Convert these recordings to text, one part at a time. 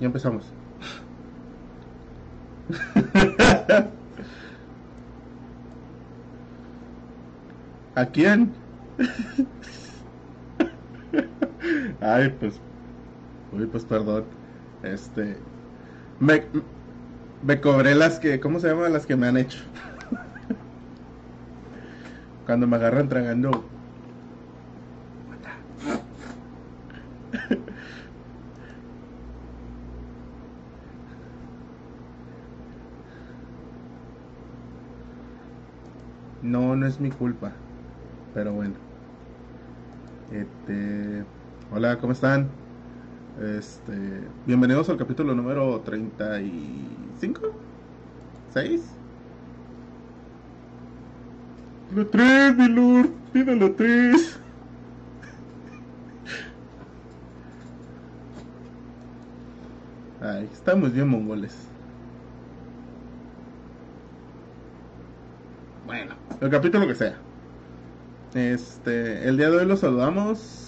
Ya empezamos. ¿A quién? Ay, pues. Uy, pues perdón. Me cobré las que. ¿Cómo se llaman? Las que me han hecho. Cuando me agarran tragando. No, no es mi culpa. Pero bueno. Hola, ¿cómo están? Bienvenidos al capítulo número 35. ¿6? La 3, mi lord. Pide la 3. Ay, estamos bien mongoles. Bueno, el capítulo que sea. El día de hoy los saludamos.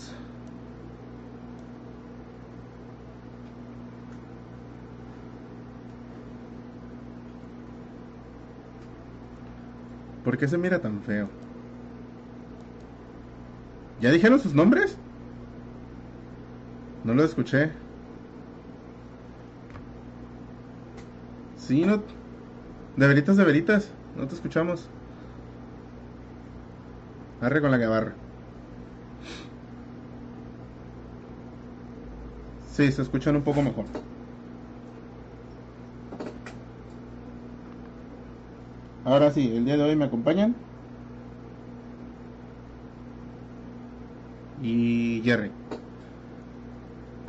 ¿Por qué se mira tan feo? ¿Ya dijeron sus nombres? No lo escuché. Sí, no. De veritas, no te escuchamos. Arre con la que barre. Sí, se escuchan un poco mejor. Ahora sí, el día de hoy me acompañan. Y Jerry.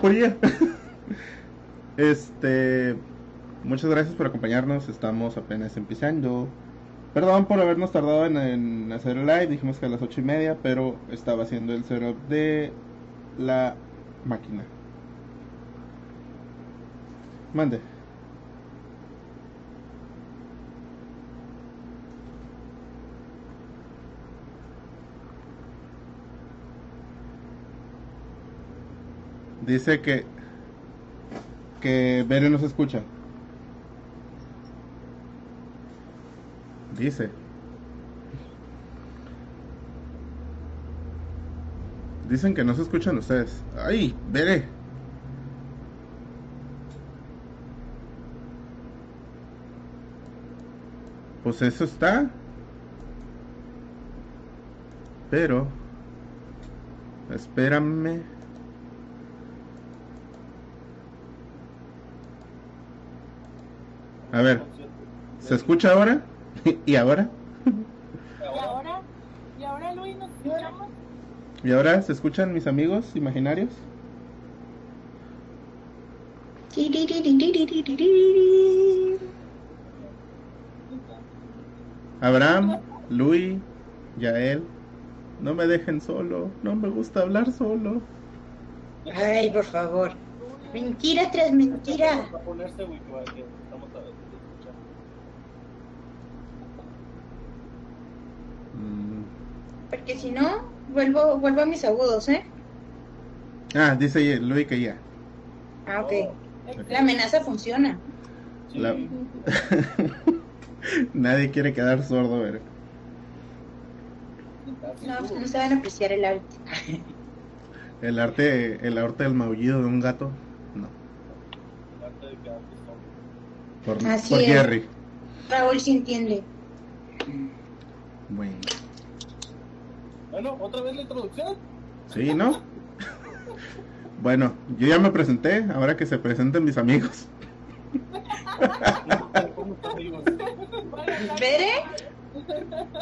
Por ya. Muchas gracias por acompañarnos. Estamos apenas empezando. Perdón por habernos tardado en hacer el live, dijimos que a las 8:30, pero estaba haciendo el setup de la máquina. Mande. Dice que Bere nos escucha. Dicen que no se escuchan ustedes. ¡Ay, veré! Pues eso está. Pero espérame. A ver, ¿se escucha ahora? ¿Y ahora? ¿Y ahora Luis nos escuchamos? ¿Y ahora se escuchan mis amigos imaginarios? Abraham, Luis, Yael, no me dejen solo, no me gusta hablar solo. Ay, por favor. Mentira tras mentira. Porque si no, vuelvo a mis agudos, ¿eh? Ah, dice Luis que ya. Ah, ok. La amenaza funciona. Sí. Nadie quiere quedar sordo, ¿verdad? No, no saben apreciar el arte. El arte del maullido de un gato, no. El arte de quedar sordo. Así es. Jerry. Raúl sí entiende. Bueno. Bueno, ¿otra vez la introducción? Sí, ¿no? Bueno, yo ya me presenté, ahora que se presenten mis amigos. ¿Bere?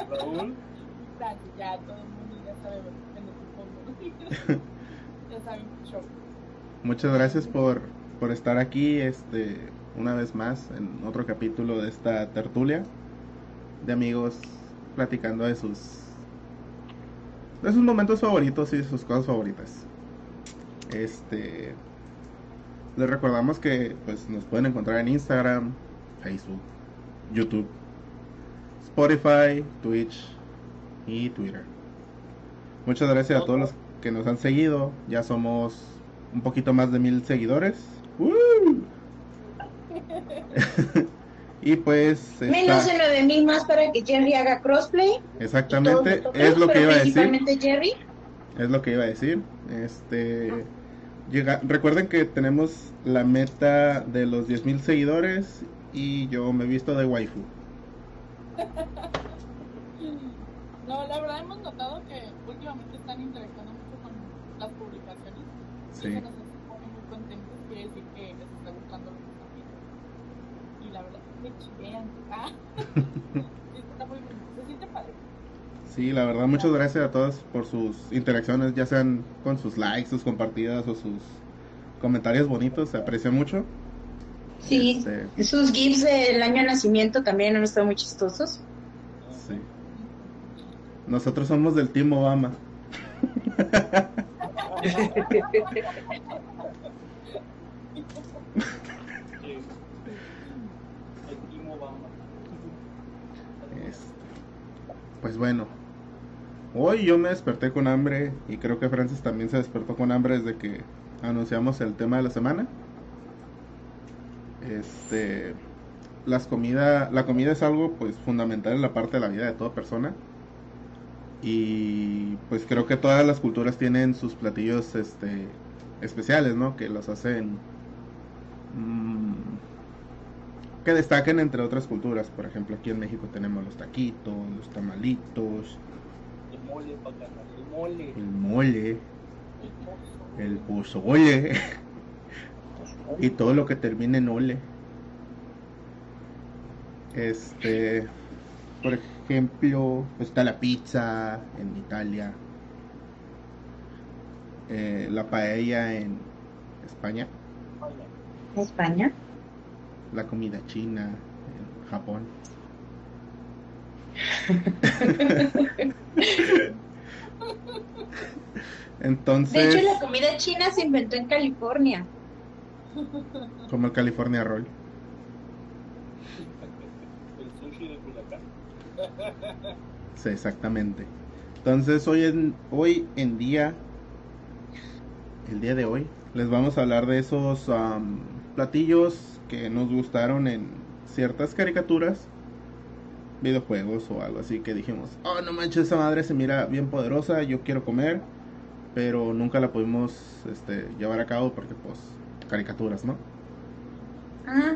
Raúl. Ya todo el mundo ya sabe. Ya saben, show. Muchas gracias por estar aquí, una vez más, en otro capítulo de esta tertulia de amigos platicando de sus momentos favoritos y de sus cosas favoritas. Les recordamos que pues nos pueden encontrar en Instagram, Facebook, YouTube, Spotify, Twitch y Twitter. Muchas gracias a todos los que nos han seguido. Ya somos un poquito más de 1000 seguidores. ¡Woo! Y pues... Menos el 9000 más para que Jerry haga crossplay. Exactamente, es lo que iba a decir. Principalmente Jerry. Es lo que iba a decir. Recuerden que tenemos la meta de los 10,000 seguidores y yo me he visto de waifu. No, la verdad hemos notado que últimamente están interactuando mucho con las publicaciones. Sí. Y que nos ponen muy contentos, quiere decir que les está gustando los capítulos. Y la verdad es que chilean. Ah. Está muy bien, se siente padre. Sí, la verdad, muchas gracias a todos por sus interacciones, ya sean con sus likes, sus compartidas o sus comentarios bonitos, se aprecia mucho. Sí, sus gifs del año de nacimiento también han estado muy chistosos. Sí. Nosotros somos del Team Obama. Pues bueno, hoy yo me desperté con hambre y creo que Francis también se despertó con hambre desde que anunciamos el tema de la semana. La comida es algo pues fundamental en la parte de la vida de toda persona. Y pues creo que todas las culturas tienen sus platillos especiales, ¿no? Que los hacen que destaquen entre otras culturas. Por ejemplo, aquí en México tenemos los taquitos, los tamalitos, el mole, el pozole y todo lo que termine en ole. Por ejemplo, está la pizza en Italia, la paella en España, la comida china en Japón. Entonces, de hecho, la comida china se inventó en California, como el California Roll. Sí, exactamente. Entonces hoy en día, el día de hoy, les vamos a hablar de esos platillos que nos gustaron en ciertas caricaturas, videojuegos o algo así que dijimos, oh no manches, esa madre se mira bien poderosa, yo quiero comer, pero nunca la pudimos llevar a cabo porque pues caricaturas, ¿no? Ah.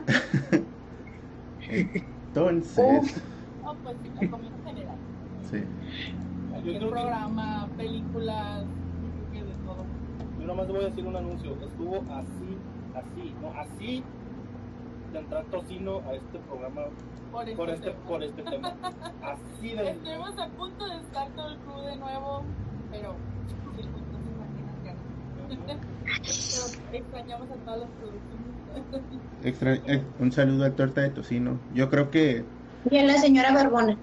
Entonces. Oh, pues sí, la comida en general. Sí. Cualquier programa, películas, yo creo que de todo. Yo nomás voy a decir un anuncio. Estuvo así de entrar tocino a este programa por este tema. Así de. Estuvimos a punto de estar todo el club de nuevo, pero circunstancias que extrañamos a todos los productos. Un saludo al Torta de Tocino. Yo creo que. Y a la señora Barbona.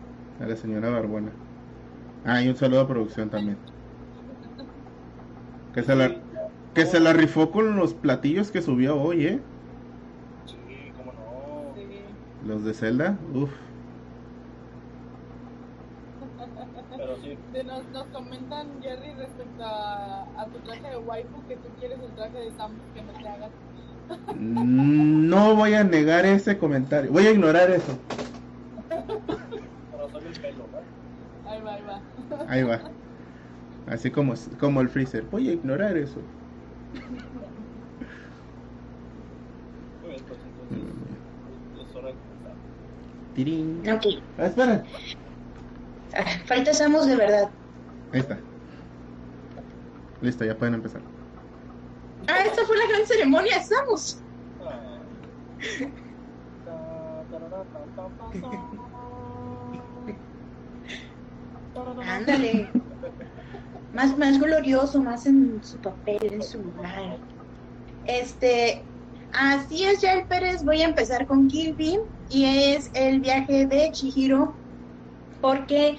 Ah, y un saludo a producción también. Que se la rifó con los platillos que subió hoy, ¿eh? Sí, cómo no. Sí. Los de Zelda, uff. Pero sí. Nos comentan, Jerry, respecto a tu traje de waifu, que tú quieres el traje de Sam, que no te hagas. No voy a negar ese comentario. Voy a ignorar eso. Ahí va. Así como el freezer. Voy a ignorar eso. Tirín. Ok. Ah, espera. Falta Samus de verdad. Ahí está. Listo, ya pueden empezar. Ah, esta fue la gran ceremonia de Samus. Ándale, más glorioso, más en su papel, en su lugar. Así es, Yael Pérez. Voy a empezar con Kirby y es el viaje de Chihiro, porque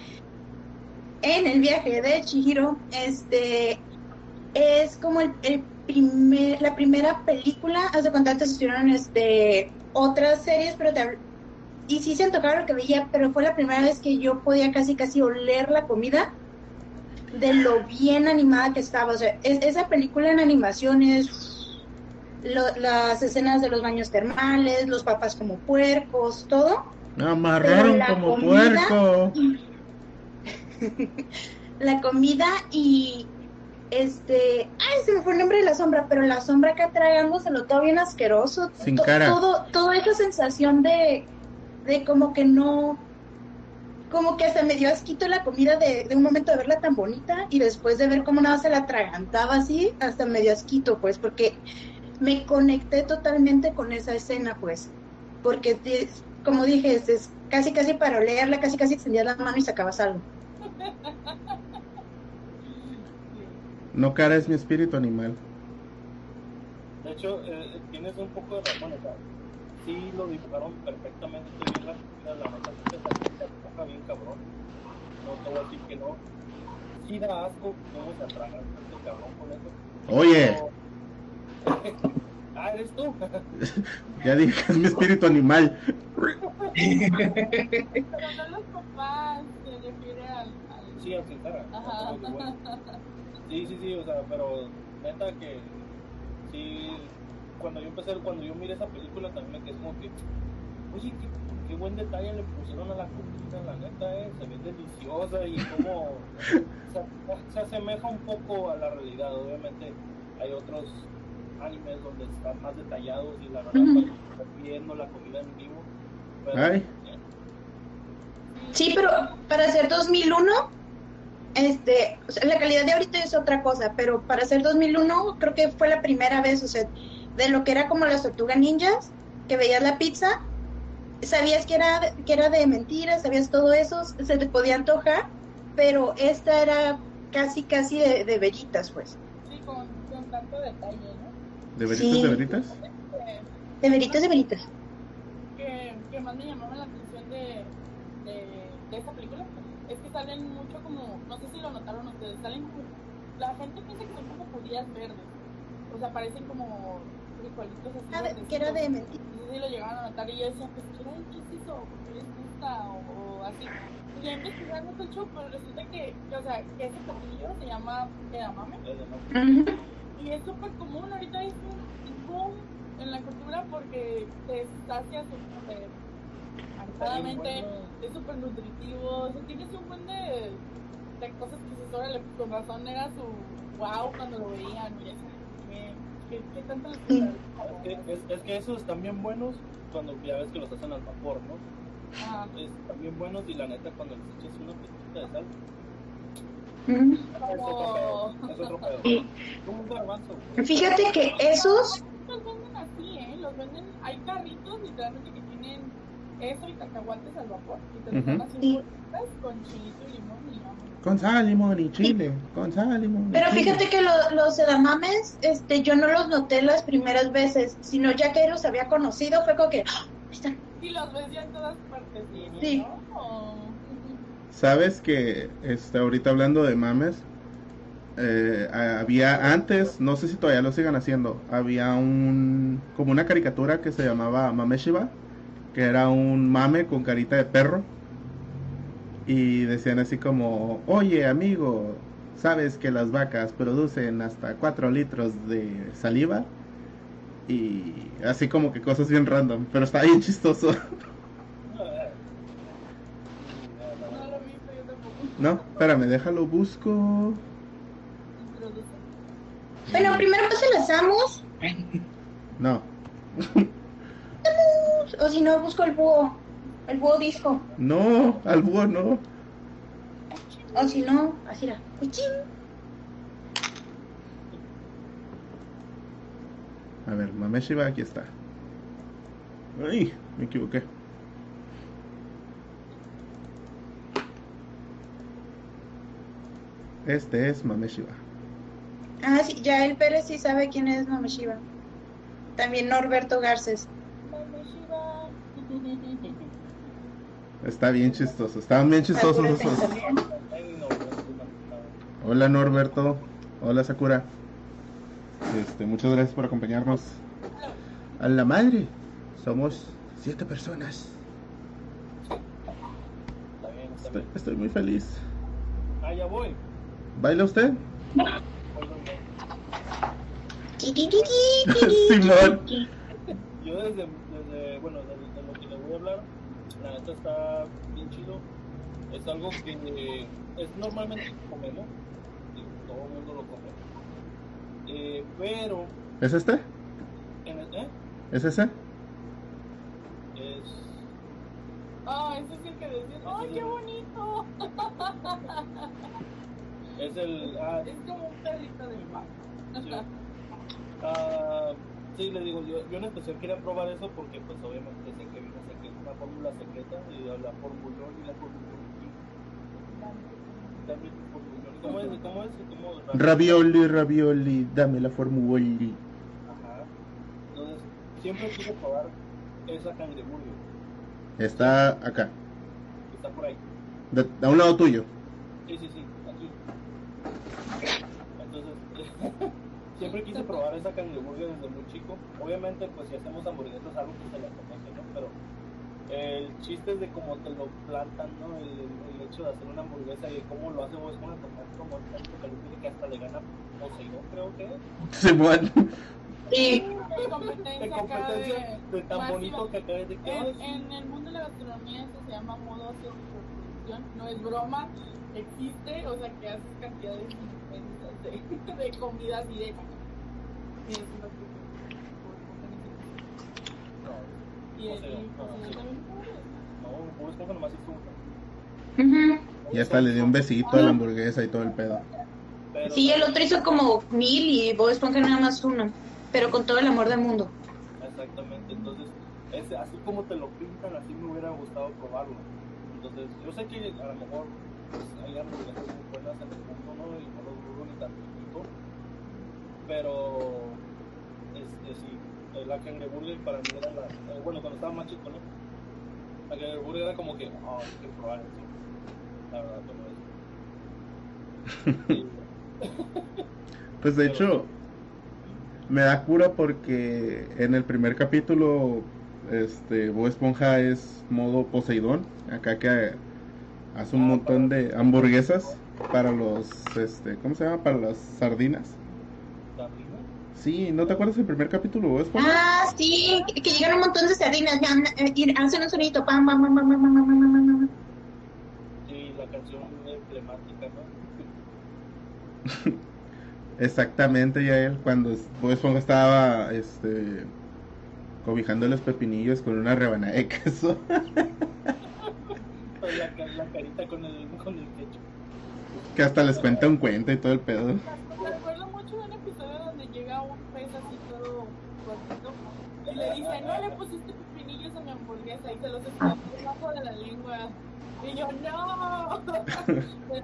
en el viaje de Chihiro, es como la primera película. Hace cuánto antes estuvieron otras series, pero y sí se antojaba lo que veía, pero fue la primera vez que yo podía casi oler la comida de lo bien animada que estaba. O sea, esa película en animación es las escenas de los baños termales, los papás como puercos, todo. Me amarraron como puerco. La comida y ay, se me fue el nombre de la sombra, pero la sombra acá tragándoselo todo bien asqueroso. Sin cara. Toda esa sensación de como que no, como que hasta me dio asquito la comida de un momento de verla tan bonita y después de ver cómo nada se la atragantaba así, hasta me dio asquito, pues, porque me conecté totalmente con esa escena, pues, porque como dije, es casi casi para olerla, casi casi extendías la mano y sacabas algo. No, cara, es mi espíritu animal. De hecho, tienes un poco de razón, o sea, sí lo dibujaron perfectamente bien, la nota se dibuja bien cabrón, no te voy a decir que no, sí da asco, no se atraga tanto cabrón con eso. Oye, pero... ah, ¿eres tú? Ya dije, es mi espíritu animal. Pero no los papás, se refiere al... Sí, a Sentara. Ajá. Sí, o sea, pero neta que sí, cuando yo miré esa película también me quedé como que, oye, qué buen detalle le pusieron a la comida, la neta, se ve deliciosa y como se asemeja un poco a la realidad. Obviamente hay otros animes donde están más detallados y la verdad están pidiendo la comida en vivo. Pero, sí, pero para hacer 2001... o sea, la calidad de ahorita es otra cosa, pero para hacer 2001 creo que fue la primera vez, o sea, de lo que era como las tortugas ninjas, que veías la pizza, sabías que era de mentiras, sabías todo eso, se te podía antojar, pero esta era casi de veritas, pues. Sí, con tanto detalle, ¿no? ¿De veritas, sí. De veritas? De veritas, de veritas. Que más me llamaba la atención de esta película es que salen mucho como, no sé si lo notaron ustedes, salen como, la gente piensa que son como judías verdes, o sea, parecen como frijolitos así. A ver, que era de mentira. No sé si lo llegaron a notar y yo decía, pues, ¿qué es eso? ¿Qué les gusta? O así. Y ya investigaron mucho el show, pero resulta que ese platillo se llama Pedamame. Y es súper común, ahorita es un boom en la cultura porque te sacias adecuadamente, es súper nutritivo, o sea, tienes un buen de cosas que se sobran, con razón era su wow cuando lo veían, y eso, ¿qué tanto les gusta? Es que esos están bien buenos cuando ya ves que los hacen al vapor, ¿no? Ah. Están bien buenos y la neta cuando les echas una pizquita de sal, es otro pedo. Como un garbanzo. Fíjate que esos... Los venden así, los venden, hay carritos literalmente que tienen... Eso y cacahuates al vapor. Y te lo tomas en bolsitas con chilito y limón y agua. Con sal, limón y chile. Sí. Con sal, limón y Pero fíjate chile. Que los edamames, yo no los noté las primeras veces, sino ya que los había conocido, fue como que... ¡Ah! Y los ves ya en todas partes. Sí. ¿No? Sabes que, ahorita hablando de mames, había antes, no sé si todavía lo sigan haciendo, había como una caricatura que se llamaba Mameshiba, que era un mame con carita de perro y decían así como, oye amigo, ¿sabes que las vacas producen hasta 4 litros de saliva? Y así como que cosas bien random, pero está bien chistoso. No, espérame, déjalo, busco. Bueno, primero se las damos. No. O si no, busco el búho disco. No, al búho no. O si no, así era. A ver, Mameshiba, aquí está. Ay, me equivoqué. Este es Mameshiba. Ah, sí, Yael Pérez sí sabe quién es Mameshiba. También Norberto Garces. Está bien chistoso, estaban bien chistosos esos. Hola Norberto, hola Sakura. Muchas gracias por acompañarnos. A la madre, somos 7 personas. Estoy muy feliz. Ah, ya voy. ¿Baila usted? Simón. Yo desde bueno, desde lo que le voy a hablar, la neta está bien chido. Es algo que es normalmente comemos, todo el mundo lo come. Pero ¿es este? ¿Es ese? Es... Ah, ese es el que decía. ¡Ay, qué bonito! Es el... Ah, es como un perrito del mar. Sí. Ah, sí, le digo, yo en especial quería probar eso porque pues obviamente sé que vino una fórmula secreta y la formulón y la formulón. Dame tu formulón. ¿Cómo es? ¿Cómo? Ravioli, dame la formulón. Ajá. Entonces, siempre quiero probar esa cangreburger. Está acá. Está por ahí. A un lado tuyo. Sí, aquí. Entonces, siempre quise probar esa cangreburger desde muy chico. Obviamente, pues si hacemos hamburguesas, algo que se la conoce, ¿no? Pero el chiste es de cómo te lo plantan, ¿no? El hecho de hacer una hamburguesa y de cómo lo hace vos con la tomar como tanto caliente que hasta le gana Poseidón, creo que es. Sí, bueno. Sí. De competencia de tan bonito que te ves de que en el mundo de la gastronomía eso se llama modo superproducción, no es broma, existe, o sea que haces cantidades de comidas y de y hasta le dio un besito a la hamburguesa y todo el pedo. Sí, el otro hizo como 1000 y Bob Esponja nada más uno, pero con todo el amor del mundo. Exactamente, entonces, así como te lo pintan, así me hubiera gustado probarlo. Entonces, yo sé que a lo mejor pues, hay hamburguesas muy buenas en el mundo, ¿no? Y no los burro ni tan poquito, pero sí, la cangreburger para mí era la... bueno, cuando estaba más chico, ¿no? La cangreburger era como que, hay que probar eso. La verdad, como es. Pues de hecho... Me da cura porque en el primer capítulo Bob Esponja es modo Poseidón, acá que hace un montón de hamburguesas para los ¿cómo se llama? Para las sardinas. Sí, ¿no te acuerdas del primer capítulo, Bob Esponja? Ah, sí, que llegan un montón de sardinas y hacen un sonito pam pam pam pam pam pam pam pam. Sí, la canción emblemática, ¿no? Exactamente, Yael, cuando Bob Esponja estaba cobijando los pepinillos con una rebanada de queso. la carita con el pecho. Que hasta les cuenta un cuento y todo el pedo. Recuerdo mucho de un episodio donde llega un pez así todo cortito y le dice, no le pusiste pepinillos a mi hamburguesa y se los escapó debajo de la lengua. Y yo, no. Me da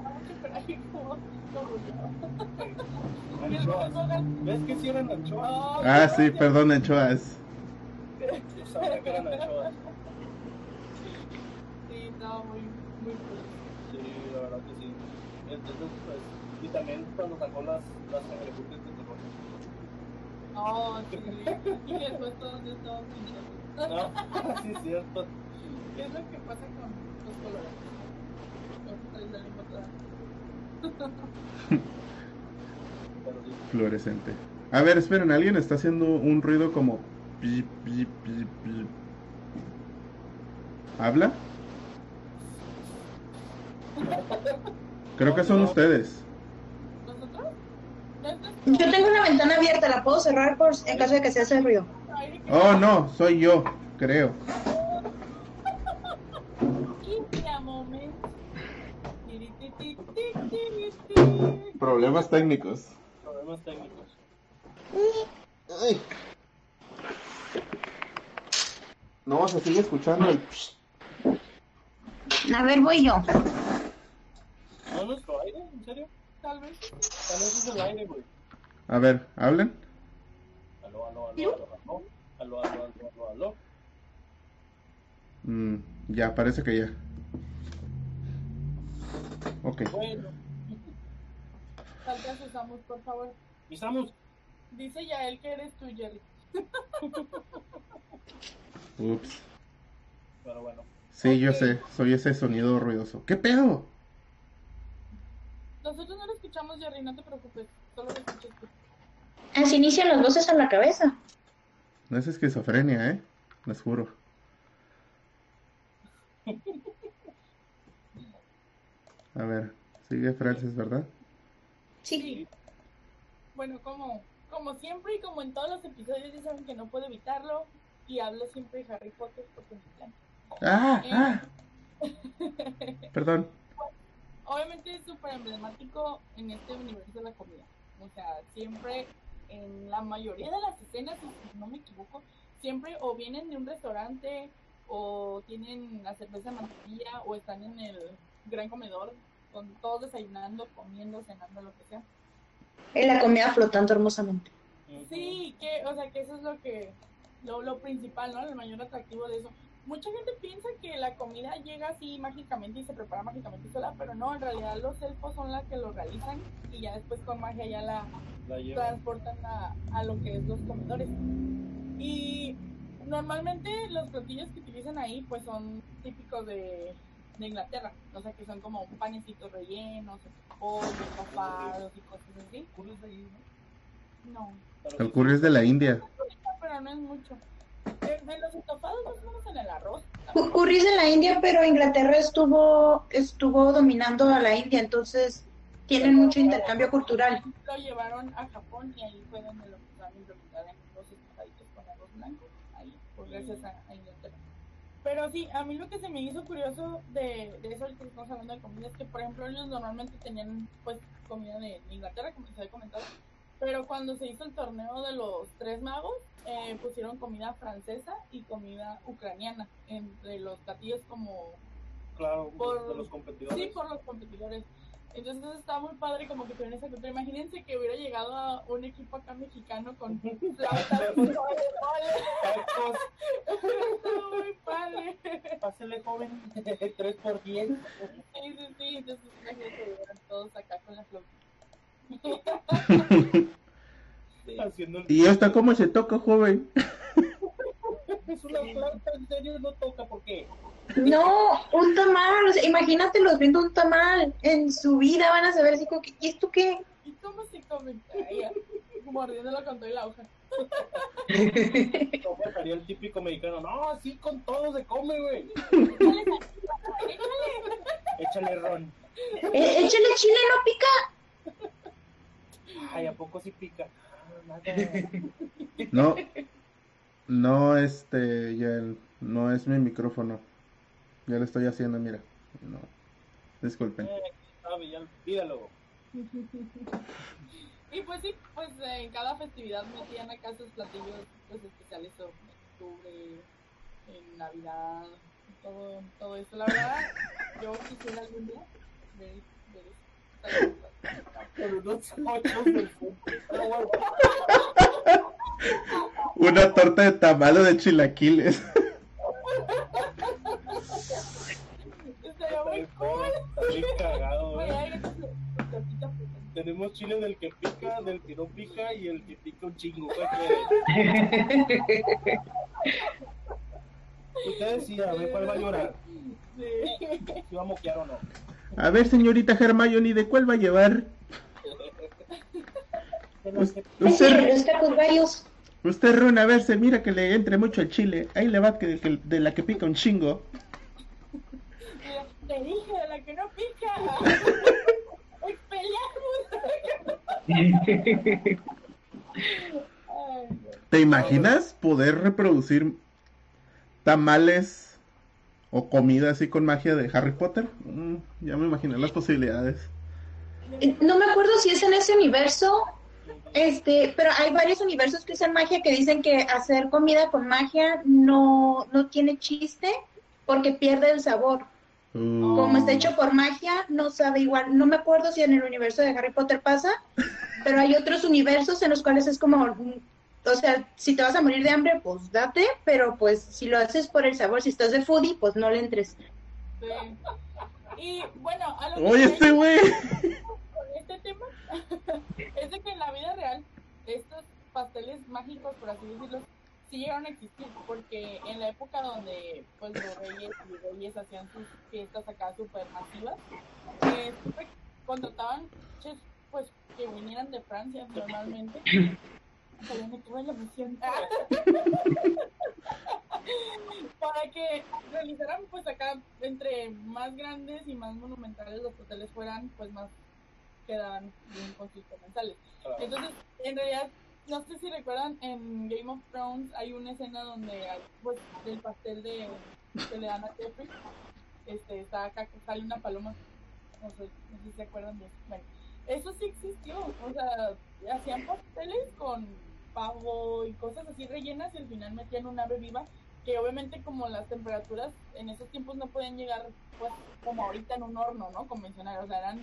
mucho coraje como... ¿Ves que sí eran anchoas? Ah, sí, perdón, anchoas. Yo sabía que eran anchoas. Sí, no, muy cool. Sí, la verdad que sí. Entonces, pues, y también cuando sacó las cangreburgers de color. Oh, sí. Y después todos de todos pintados. No, sí, es cierto. ¿Qué es lo que pasa con los colores? La lengua toda. Fluorescente. A ver, esperen, alguien está haciendo un ruido como pi, pi, pi, pi. ¿Habla? Creo que son ustedes. ¿Nosotros? Yo tengo una ventana abierta, la puedo cerrar por en caso de que se hace ruido. Oh, no, soy yo, creo. Problemas técnicos. Ay. No, se sigue escuchando el... A ver, voy yo. ¿No es nuestro aire? ¿En serio? Tal vez es el aire, güey. A ver, ¿hablen? Aló. Ya, parece que ya. Ok. Bueno. Saltas, Samus, por favor. ¿Y Samus? Dice Yael que eres tú, Jerry. Ups. Pero bueno. Sí, okay. Yo sé, soy ese sonido ruidoso. ¿Qué pedo? Nosotros no lo escuchamos, Jerry, no te preocupes. Solo lo escuchas tú. Así inician las voces en la cabeza. No es esquizofrenia, ¿eh? Les juro. A ver, sigue Francis, ¿verdad? Sí. Bueno, como siempre y como en todos los episodios, ya saben que no puedo evitarlo. Y hablo siempre de Harry Potter porque me encanta. Perdón. Obviamente es súper emblemático en este universo de la comida. O sea, siempre en la mayoría de las escenas, si no me equivoco, siempre o vienen de un restaurante o tienen la cerveza de mantequilla o están en el gran comedor con todos desayunando, comiendo, cenando, lo que sea. En la comida flotando hermosamente. Sí, que eso es lo que lo principal, ¿no? El mayor atractivo de eso. Mucha gente piensa que la comida llega así mágicamente y se prepara mágicamente sola, pero no, en realidad los elfos son las que lo realizan y ya después con magia ya la transportan a lo que es los comedores. Y normalmente los platillos que utilizan ahí pues son típicos de Inglaterra, o sea que son como panecitos rellenos, pollo, tapados y cosas así. ¿Curry es de ahí, no? No. El curry es de la India. Pero no es mucho. De los estofados más o menos en el arroz. Curry es de la India, pero Inglaterra estuvo dominando a la India, entonces tienen mucho intercambio cultural. Lo llevaron a Japón y ahí fue donde lo empezaron a implementar en los estofaditos con arroz blanco, ahí, por gracias a Inglaterra. Pero sí, a mí lo que se me hizo curioso de eso, que estamos hablando de comida, es que, por ejemplo, ellos normalmente tenían pues comida de Inglaterra, como les había comentado. Pero cuando se hizo el torneo de los tres magos, pusieron comida francesa y comida ucraniana entre los platillos como... Claro, por los competidores. Sí, por los competidores. Entonces estaba muy padre como que tuvieron esa cultura. Imagínense que hubiera llegado a un equipo acá mexicano con flautas y tacos. Estaba muy padre. Pásele, joven, 3x10. Sí. Entonces imagínense que hubieran todos acá con las flautas. Y hasta como se toca, joven. Es una planta, en serio, no toca, ¿por qué? No, un tamal, o sea, imagínate los viendo un tamal. En su vida van a saber si como que, ¿y esto qué? ¿Y cómo se come? Mordiéndolo con toda la hoja. Como haría el típico mexicano, no, así con todo se come, güey. Échale ron. Échale chile, no pica. Ay, ¿a poco sí pica? No, no es mi micrófono. Ya lo estoy haciendo, mira. No, disculpen. Pídalo. Y pues sí, pues en cada festividad metían acá sus platillos pues, especiales en octubre, en Navidad, todo eso. La verdad, yo quisiera algún día ver eso. Una torta de tamal o de chilaquiles. Tenemos chile del que pica, del que no pica y el que pica un chingo. Ustedes sí, a ver cuál va a llorar. Si va a moquear o no. A ver, señorita Hermione, ¿de cuál va a llevar? Usted Runa, a ver, se mira que le entre mucho el chile. Ahí le va de la que pica un chingo. Te dije, de la que no pica. Expelliarmus. ¿Te imaginas poder reproducir tamales o comida así con magia de Harry Potter? Ya me imaginé las posibilidades. No me acuerdo si es en ese universo, pero hay varios universos que usan magia, que dicen que hacer comida con magia no tiene chiste porque pierde el sabor. Como está hecho por magia, no sabe igual. No me acuerdo si en el universo de Harry Potter pasa, pero hay otros universos en los cuales es como... O sea, si te vas a morir de hambre, pues date, pero pues si lo haces por el sabor, si estás de foodie, pues no le entres. Sí. Y bueno, a lo que... ¡Oye, este güey! Con este tema, es de que en la vida real, estos pasteles mágicos, por así decirlo, sí llegaron a existir, porque en la época donde pues los reyes y reyes hacían sus fiestas acá súper masivas, contrataban chefs pues que vinieran de Francia normalmente, Pero me tuve la emoción para que realizaran, pues acá, entre más grandes y más monumentales los hoteles fueran, pues más quedaban bien poquito comensales. Entonces, en realidad, no sé si recuerdan, en Game of Thrones hay una escena donde, pues, el pastel de que le dan a Joffrey, está acá, sale una paloma. No sé si se acuerdan de eso. Bueno, eso sí existió, o sea, hacían pasteles con pavo y cosas así rellenas y al final metían un ave viva, que obviamente como las temperaturas en esos tiempos no podían llegar, pues, como ahorita en un horno, ¿no?, convencional, o sea, eran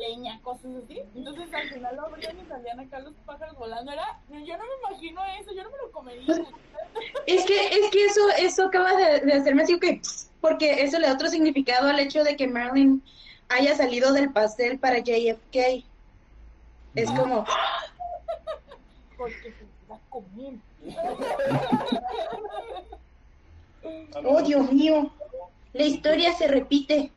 leña, cosas así, entonces al final lo abrían y salían acá los pájaros volando, yo no me imagino eso, yo no me lo comería. Es que eso acaba de hacerme así, que porque eso le da otro significado al hecho de que Marilyn haya salido del pastel para JFK. Es como... porque se va a comer. ¡Oh, Dios mío! La historia se repite.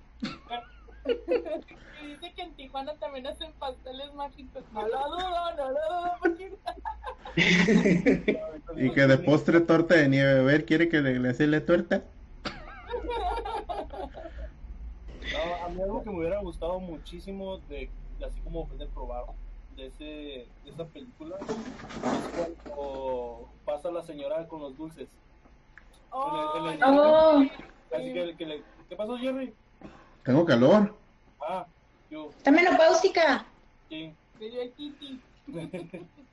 Y dice que en Tijuana también hacen pasteles mágicos. No lo dudo, porque... Y que de postre torta de nieve. A ver, ¿quiere que le hace la torta? No, a mí algo que me hubiera gustado muchísimo de así como de probar de esa película es cuando pasa la señora con los dulces. Así que le, ¿qué pasó, Jerry? Tengo calor. Yo. Menopáusica. Sí.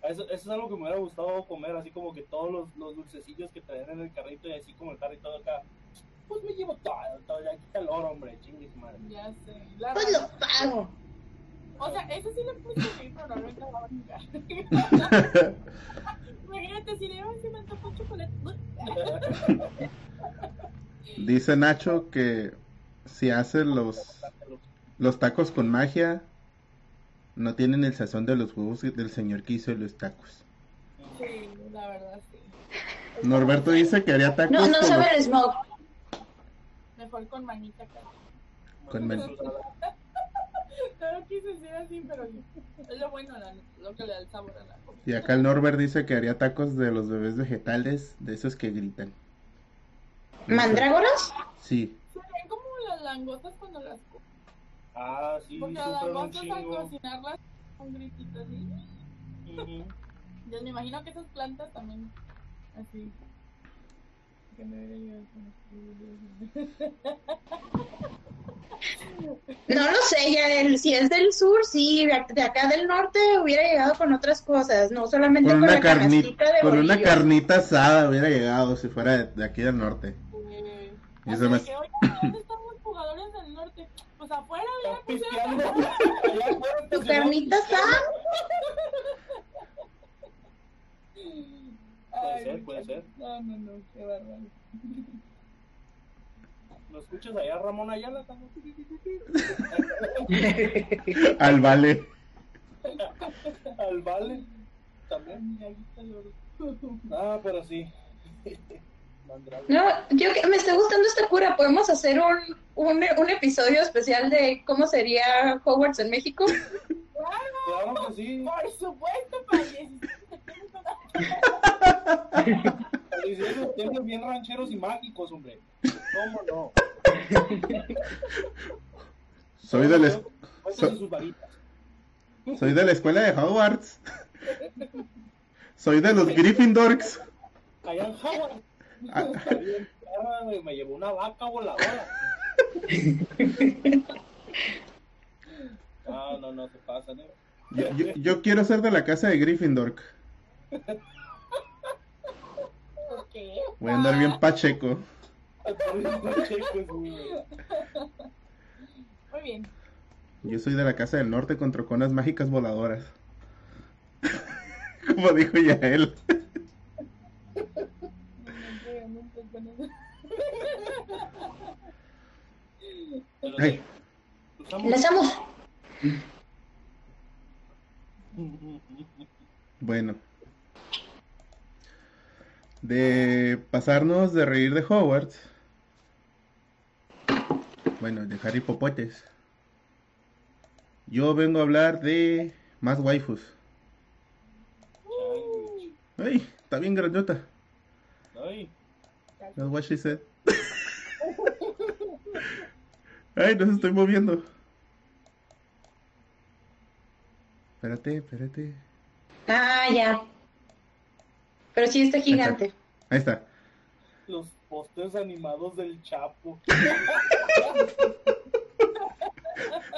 Eso es algo que me hubiera gustado comer, así como que todos los dulcecillos que traen en el carrito y así como el carrito de acá. Pues me llevo todo, ya quita el oro, hombre, chingues madre. Ya sé. Pues lo pago. O sea, eso sí lo puse a pero no lo acabo a mirar. Imagínate, si le iba a decir, me antojo un chocolate. Dice Nacho que si hace los tacos con magia, no tienen el sazón de los huevos del señor que hizo los tacos. Sí, la verdad, sí. Norberto dice que haría tacos. No sabe el smoke. Mejor con manita, claro. Con manita. Claro, quise decir así, pero es lo bueno, lo que le da el sabor a la comida. Y acá el Norbert dice que haría tacos de los bebés vegetales, de esos que gritan. ¿Mandrágoras? Sí. Se ven como las langostas cuando las comen. Sí. Porque las langostas al cocinarlas con grititos así. Uh-huh. Yo me imagino que esas plantas también, así. Que no lo sé, ya si es del sur, sí, de acá del norte hubiera llegado con otras cosas, no solamente con una canastita de bolillos. Una carnita asada hubiera llegado si fuera de aquí del norte. Y se me... que, oye, ¿dónde están los jugadores del norte? Pues afuera, tu carnita asada. Puede ser. No, qué bárbaro. ¿Lo escuchas allá, Ramón Ayala? Al vale. También. Pero sí. No, yo me está gustando esta cura. ¿Podemos hacer un episodio especial de cómo sería Hogwarts en México? Claro que sí. Por supuesto, Payes. Tienen bien rancheros y mágicos, hombre. ¿Cómo no? Soy de la escuela de Hogwarts. Soy de los Gryffindors. Allá en Hogwarts. Me llevó una vaca voladora. No se pasa, ¿no? Yo quiero ser de la casa de Gryffindor. Okay. Voy a andar bien pacheco. Muy bien. Yo soy de la casa del norte con troconas mágicas voladoras. Como dijo ya él. Hey. ¡Les amos! Bueno, de pasarnos de reír de Hogwarts, bueno, de Harry Popotes, yo vengo a hablar de más waifus. ¡Ay! Está bien grandota. ¡Ay! That's what she said. ¡Ay! No se estoy moviendo. Espérate, espérate. Ah, ya. Pero sí está gigante. Ahí está. Los postes animados del Chapo.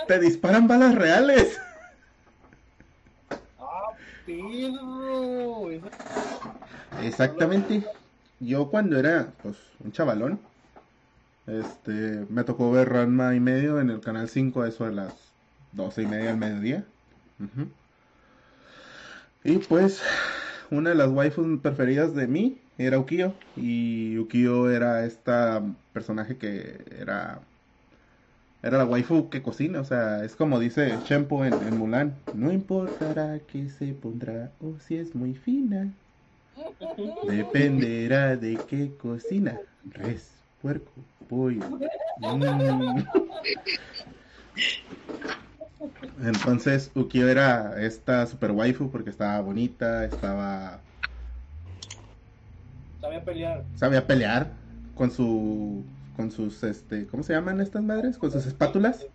Te disparan balas reales. Ah, Pedro. Exactamente. Yo cuando era, pues, un chavalón, me tocó ver Ranma y medio en el canal 5, eso a las 12:30 al mediodía. Uh-huh. Y pues una de las waifus preferidas de mí era Ukyo. Y Ukyo era esta personaje que era la waifu que cocina. O sea, es como dice Shempo en Mulan: no importará que se pondrá o si es muy fina, dependerá de qué cocina. Res, puerco, pollo. Entonces Ukyo era esta super waifu porque estaba bonita, sabía pelear con sus ¿cómo se llaman estas madres? Con sus espátulas,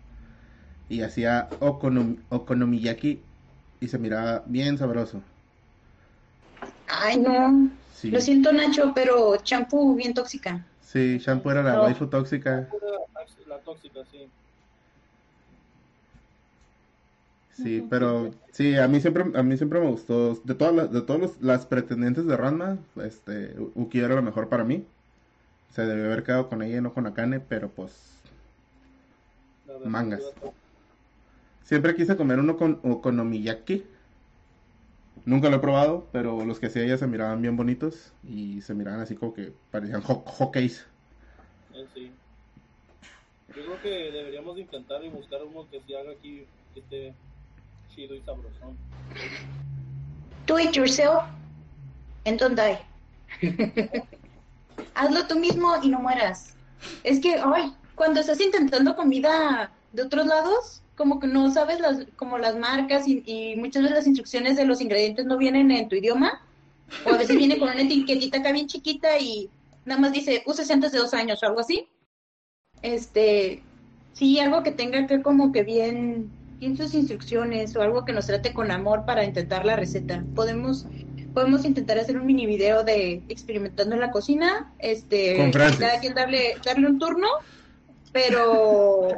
y hacía okonomiyaki y se miraba bien sabroso. Ay, no. Sí. Lo siento, Nacho, pero Shampoo bien tóxica. Sí, Shampoo era la waifu tóxica. La tóxica, sí. Sí, pero sí, a mí siempre me gustó. De todas las pretendientes de Ranma, Ukyo era la mejor para mí. Se debió haber quedado con ella y no con Akane, pero pues mangas. Siempre quise comer uno con okonomiyaki. Nunca lo he probado, pero los que hacía ella se miraban bien bonitos y se miraban así como que parecían hockeys. Sí. Yo creo que deberíamos intentar y buscar uno que se haga aquí, que esté chido y sabroso. Do it yourself and don't die. Hazlo tú mismo y no mueras. Es que, ay, cuando estás intentando comida de otros lados, como que no sabes las marcas y muchas veces las instrucciones de los ingredientes no vienen en tu idioma. O a veces viene con una etiquetita acá bien chiquita y nada más dice, úsese antes de 2 años o algo así. Sí, algo que tenga que como que bien sus instrucciones o algo que nos trate con amor para intentar la receta. Podemos intentar hacer un mini video de experimentando en la cocina, con Francis. Cada quien darle un turno, pero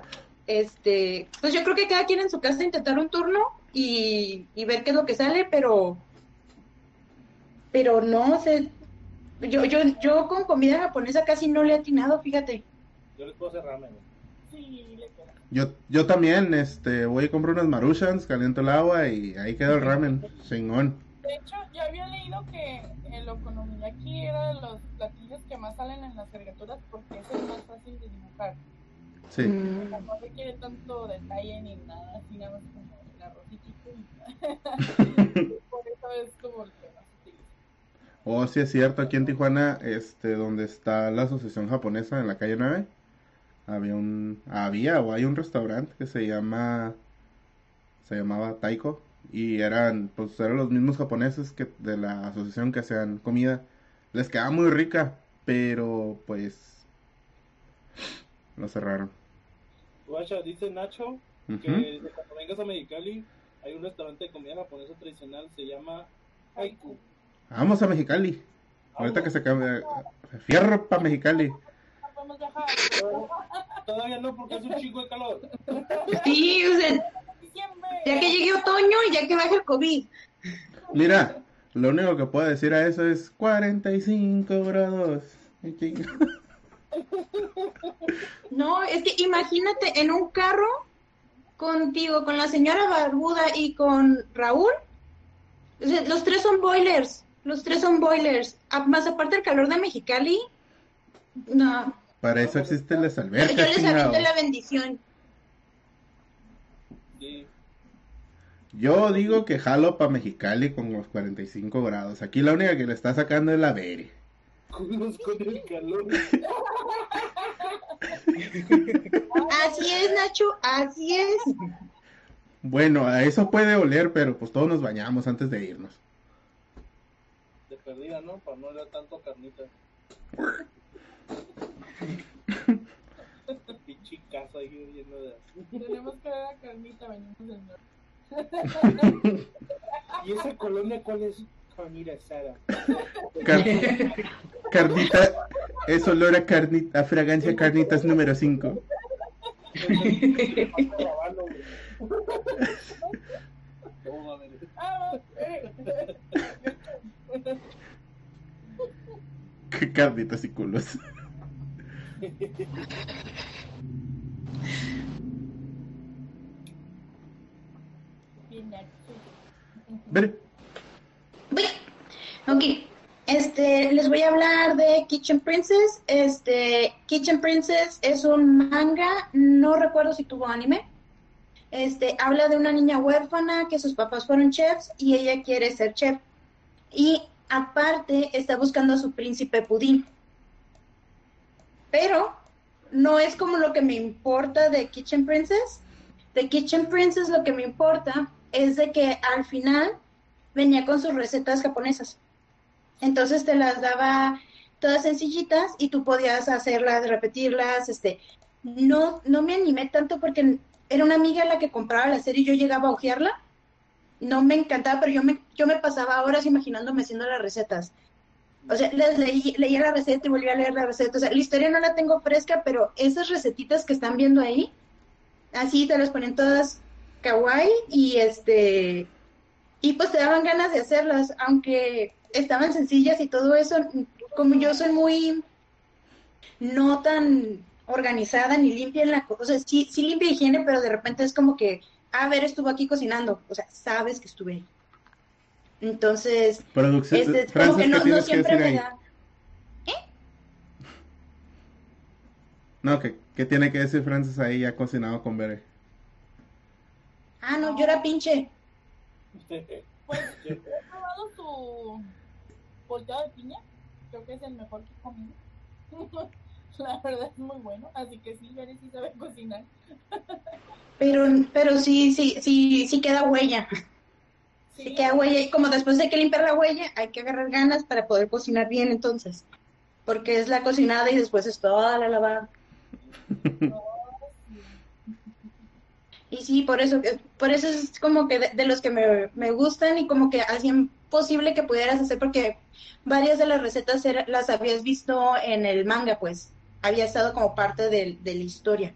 pues yo creo que cada quien en su casa intentar un turno y ver qué es lo que sale, pero no sé, yo con comida japonesa casi no le he atinado, fíjate. Yo les puedo hacer ramen. Sí, le puedo. Yo también, voy y compro unas marushans, caliento el agua y ahí queda el ramen, chingón. De hecho, yo había leído que el okonomiyaki era de los platillos que más salen en las caricaturas porque es el más fácil de dibujar. Sí. No requiere tanto detalle ni nada, así nada más como el arrocito y por eso es como el que más utiliza. Oh, sí, es cierto, aquí en Tijuana, donde está la Asociación Japonesa en la calle 9, hay un restaurante que se llamaba Taiko. Y eran los mismos japoneses que de la asociación que hacían comida. Les quedaba muy rica, pero pues lo cerraron. Guacha, dice Nacho que cuando vengas a Mexicali hay un restaurante de comida japonesa tradicional, se llama Haiku. Vamos a Mexicali. Ahorita que se cambia. Fierro pa' Mexicali. Vamos a viajar. Todavía no, porque es un chingo de calor. Sí, ya que llegue otoño y ya que baje el COVID. Mira, lo único que puedo decir a eso es 45 grados. No, es que imagínate en un carro contigo, con la señora barbuda y con Raúl. Los tres son boilers. Más aparte el calor de Mexicali. No. Para eso existen las albercas. Yo les aviento la bendición. Sí. Yo digo que jalo pa' Mexicali con los 45 grados. Aquí la única que le está sacando es la Bere. Con el calor. Así es, Nacho, así es. Bueno, a eso puede oler, pero pues todos nos bañamos antes de irnos. perdida, ¿no? Para no dar tanto carnita. Pinche casa ahí lleno de azúcar. Tenemos que dar a carnita, venimos del norte. ¿Y esa colonia cuál es? Carnita Sara. Carnita, es olor a carnita, a fragancia carnitas número 5. Qué carnitas y culos. Ok, les voy a hablar de Kitchen Princess. Kitchen Princess es un manga, no recuerdo si tuvo anime. Habla de una niña huérfana que sus papás fueron chefs y ella quiere ser chef. Y aparte está buscando a su príncipe pudín. Pero no es como lo que me importa de Kitchen Princess. De Kitchen Princess lo que me importa es de que al final venía con sus recetas japonesas. Entonces te las daba todas sencillitas y tú podías hacerlas, repetirlas. No me animé tanto porque era una amiga la que compraba la serie y yo llegaba a hojearla. No me encantaba, pero yo me pasaba horas imaginándome haciendo las recetas. O sea, leía la receta y volví a leer la receta. O sea, la historia no la tengo fresca, pero esas recetitas que están viendo ahí, así te las ponen todas kawaii y y pues te daban ganas de hacerlas, aunque estaban sencillas y todo eso. Como yo soy muy no tan organizada ni limpia en la cosa, sí limpia higiene, pero de repente es como que, a ver, estuvo aquí cocinando, o sea, sabes que estuve ahí. Entonces, como que no siempre me da. ¿Eh? No, ¿qué tiene que decir Frances ahí ya cocinado con Bere? Ah, no, yo era pinche. Pues he probado su volteado de piña, creo que es el mejor que he comido. La verdad es muy bueno, así que sí, Bere sí sabe cocinar. Pero sí queda huella. Sí queda huella, y como después de que limpiar la huella, hay que agarrar ganas para poder cocinar bien entonces. Porque es la cocinada y después es toda la lavada. Y sí, por eso es como que de los que me gustan y como que hacían posible que pudieras hacer, porque varias de las recetas las habías visto en el manga, pues había estado como parte de la historia.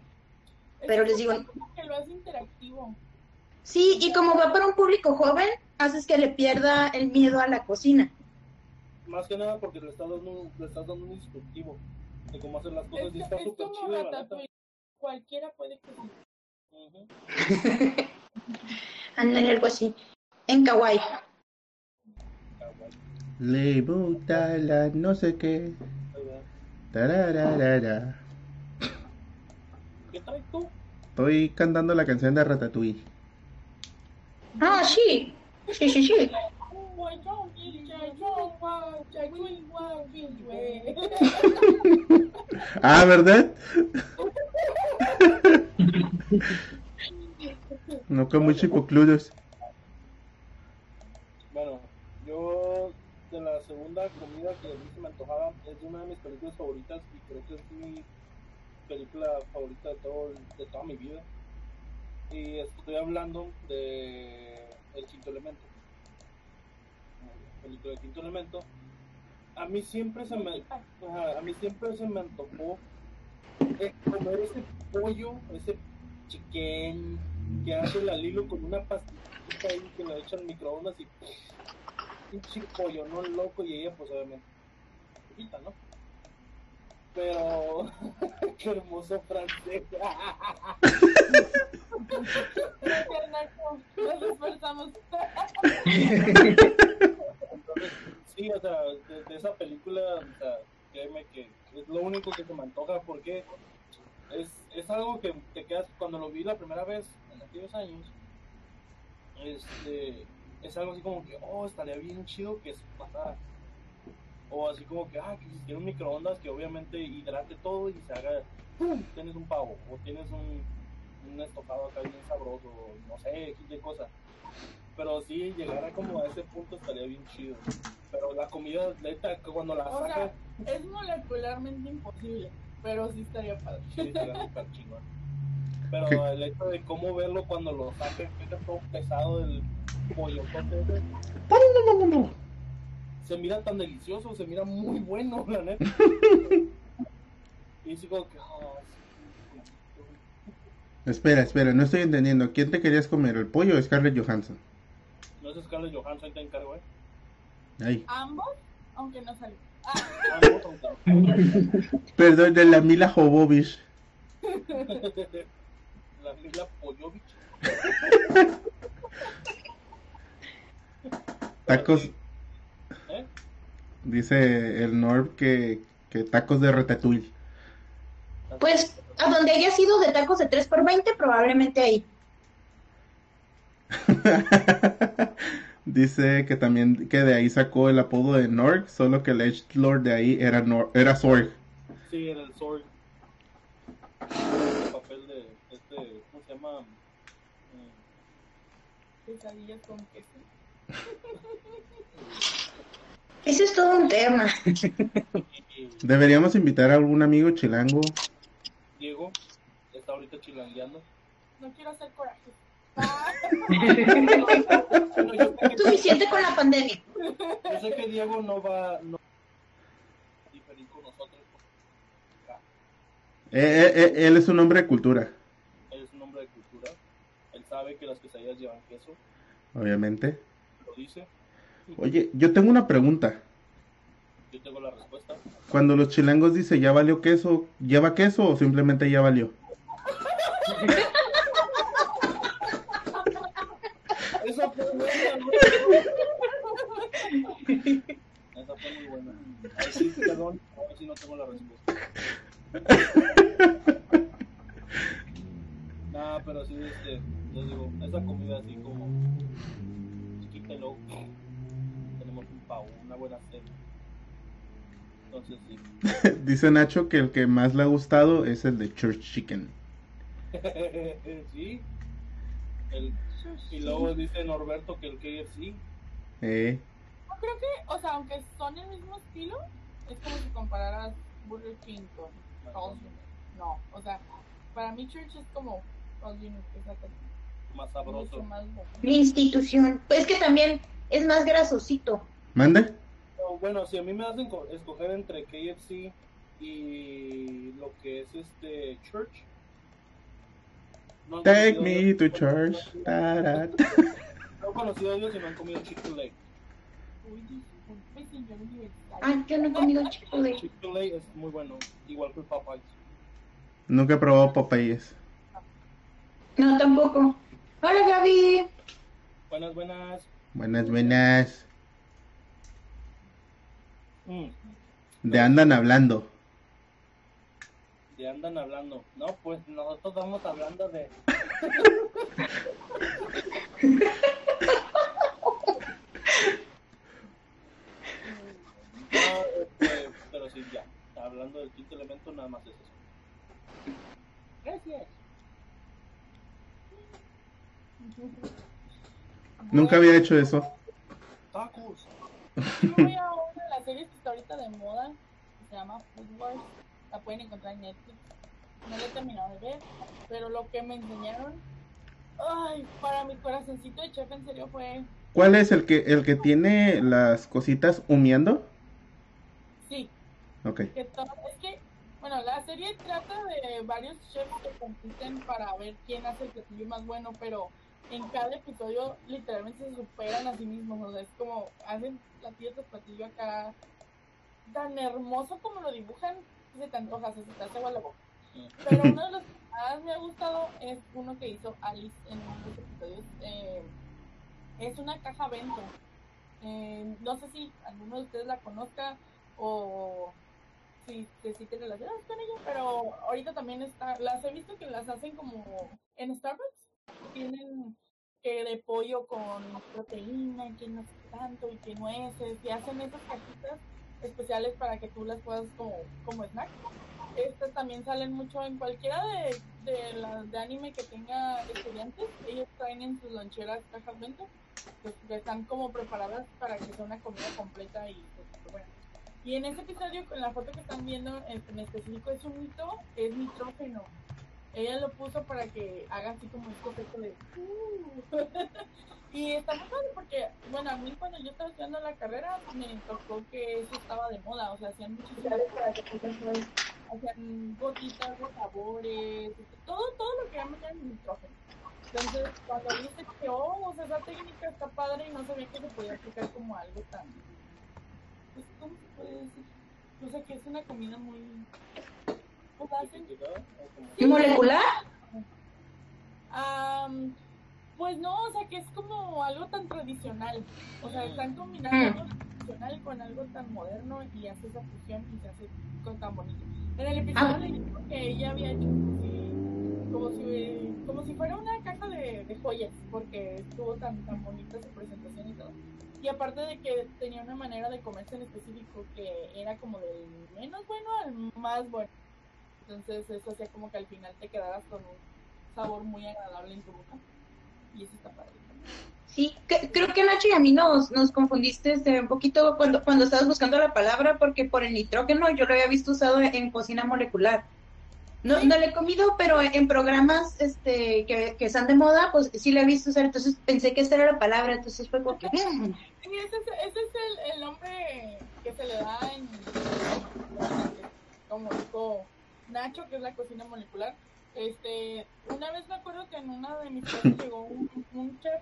Pero les digo, como que lo hace interactivo. Sí, y como va para un público joven, haces que le pierda el miedo a la cocina. Más que nada porque le estás dando un instructivo de cómo hacer las cosas, y está súper chido. Cualquiera puede cocinar. Andan algo así en kawaii. Le gusta la no sé qué. Tarararara. ¿Qué traes tú? Estoy cantando la canción de Ratatouille. Ah, sí. Sí. Ah, ¿verdad? No con muchos hipocludos. Bueno, yo de la segunda comida que a mí se me antojaba es de una de mis películas favoritas y creo que es mi película favorita de toda mi vida. Y estoy hablando de El Quinto Elemento. La película de Quinto Elemento. A mí siempre se me antojó comer ese pollo, ese chicken que hace la Lilo con una pastillita ahí que la echa al microondas y un pollo, no loco, y ella pues obviamente quita, ¿no? Pero qué hermoso francés. Nos esforzamos. Sí, o sea, de esa película, o sea, créeme que es lo único que se me antoja, porque es algo que te quedas. Cuando lo vi la primera vez en aquellos años, es algo así como que, oh, estaría bien chido que eso pasara. O así como que, que existiera un microondas que obviamente hidrate todo y se haga, ¡pum!, tienes un pavo, o tienes un estofado acá bien sabroso, no sé, qué cosa. pero si llegara como a ese punto estaría bien chido. Pero la comida, neta, cuando la ahora, saca... es molecularmente imposible, pero sí estaría padre. Sí, estaría súper chingón. Pero ¿qué? El hecho de cómo verlo cuando lo saca, queda todo pesado el pollocote ese. ¡No! Se mira tan delicioso, se mira muy bueno, la neta. Y digo que... oh, Espera, no estoy entendiendo. ¿Quién te querías comer, el pollo o Scarlett Johansson? No es Scarlett Johansson, ahí te encargo, Ahí. Ambos, aunque no salió. Perdón, de la Mila Jovovich. La Mila Pollovich. Tacos. ¿Eh? Dice el Norb que tacos de ratatouille. Pues... a donde haya sido de tacos de 3x20, probablemente ahí. Dice que también que de ahí sacó el apodo de Norg, solo que el edgelord de ahí era era Zorg. Sí, era el Zorg. El papel de este, ¿cómo se llama? Pesadillas con queso. Ese es todo un tema. Deberíamos invitar a algún amigo chilango. Diego está ahorita chilangueando. No quiero hacer coraje. Suficiente con la pandemia. Yo sé que Diego no va a diferir con nosotros. Él es un hombre de cultura. Él es un hombre de cultura. Él sabe que las quesadillas llevan queso. Obviamente. Lo dice. Oye, yo tengo una pregunta. Yo tengo la respuesta. Cuando los chilangos dicen ya valió queso, ¿lleva queso o simplemente ya valió? Esa fue buena. Esa fue muy buena. Ahí sí, perdón, ahí sí no tengo la respuesta. Nah, pero sí, les digo, esa comida así como quítelo. Tenemos un pavo, una buena cena. Entonces, sí. Dice Nacho que el que más le ha gustado es el de Church Chicken. Sí. Y luego dice Norberto que el KFC. No, creo que, o sea, aunque son el mismo estilo, es como si compararas Burger King con Hell's Kitchen. No, o sea, para mí Church es como Hell's Kitchen, más sabroso. Mi institución. Pues que también es más grasosito. ¿Manda? Bueno, si a mí me hacen escoger entre KFC y lo que es Church. No Take me to church. No he conocido a ellos y no han comido Chick-fil-A. Ah, yo no he comido Chick-fil-A. Chick-fil-A es muy bueno, igual que Popeyes. Nunca he probado Popeyes. No, tampoco. Hola, Gaby. Buenas. De andan hablando. No, pues nosotros vamos hablando de... pero sí, ya. Hablando del quinto elemento, nada más es eso. Gracias. Nunca había hecho eso. Tacos. Yo voy a una de las series que está ahorita de moda, que se llama Food Wars. La pueden encontrar en Netflix. No la he terminado de ver, pero lo que me enseñaron, ay, para mi corazoncito de chef, en serio fue... ¿Cuál es el que tiene las cositas humeando? Sí. Ok. Es que, bueno, la serie trata de varios chefs que compiten para ver quién hace el platillo más bueno, pero... en cada episodio literalmente se superan a sí mismos, o sea, es como hacen platillo tras platillo acá, tan hermoso como lo dibujan, se te antoja, se te hace agua la boca. Pero uno de los que más me ha gustado es uno que hizo Alice en uno de los episodios, es una caja bento, no sé si alguno de ustedes la conozca o si te relacionas con ella, pero ahorita también las he visto que las hacen como en Starbucks. Tienen que de pollo con proteína y que no sé tanto y que nueces, y hacen esas cajitas especiales para que tú las puedas como snack. Estas también salen mucho en cualquiera de las de anime que tenga estudiantes, ellos traen en sus loncheras cajas bento que están como preparadas para que sea una comida completa y pues, bueno. Y en este episodio, con la foto que están viendo en específico, es un mito, es nitrógeno. Ella lo puso para que haga así como un efecto de Y está muy padre porque, bueno, a mí cuando yo estaba estudiando la carrera, me tocó que eso estaba de moda. O sea, hacían muchísimas cosas, hacían gotitas de sabores, todo lo que llaman el nitrógeno. Entonces, cuando viste que, o sea, esa técnica está padre y no sabía que se podía aplicar como algo tan... Pues, ¿cómo se puede decir? O sea, que es una comida muy... ¿Y molecular? Pues no, o sea, que es como algo tan tradicional. O sea, están combinando algo tradicional con algo tan moderno y hace esa fusión y se hace con tan bonito. En el episodio le dijo que ella había hecho como si fuera una caja de joyas, porque estuvo tan bonita su presentación y todo. Y aparte de que tenía una manera de comerse en específico que era como del menos bueno al más bueno. Entonces eso hacía como que al final te quedaras con un sabor muy agradable en tu boca. Y eso está padre. Sí, creo que Nacho y a mí nos confundiste un poquito cuando estabas buscando la palabra, porque por el nitrógeno yo lo había visto usado en cocina molecular. No lo he comido, pero en programas que están de moda, pues sí lo he visto usar. Entonces pensé que esa era la palabra, entonces fue como que... Sí, ese es el nombre que se le da en... como tipo... Nacho, que es la cocina molecular. Una vez me acuerdo que en una de mis clases llegó un chef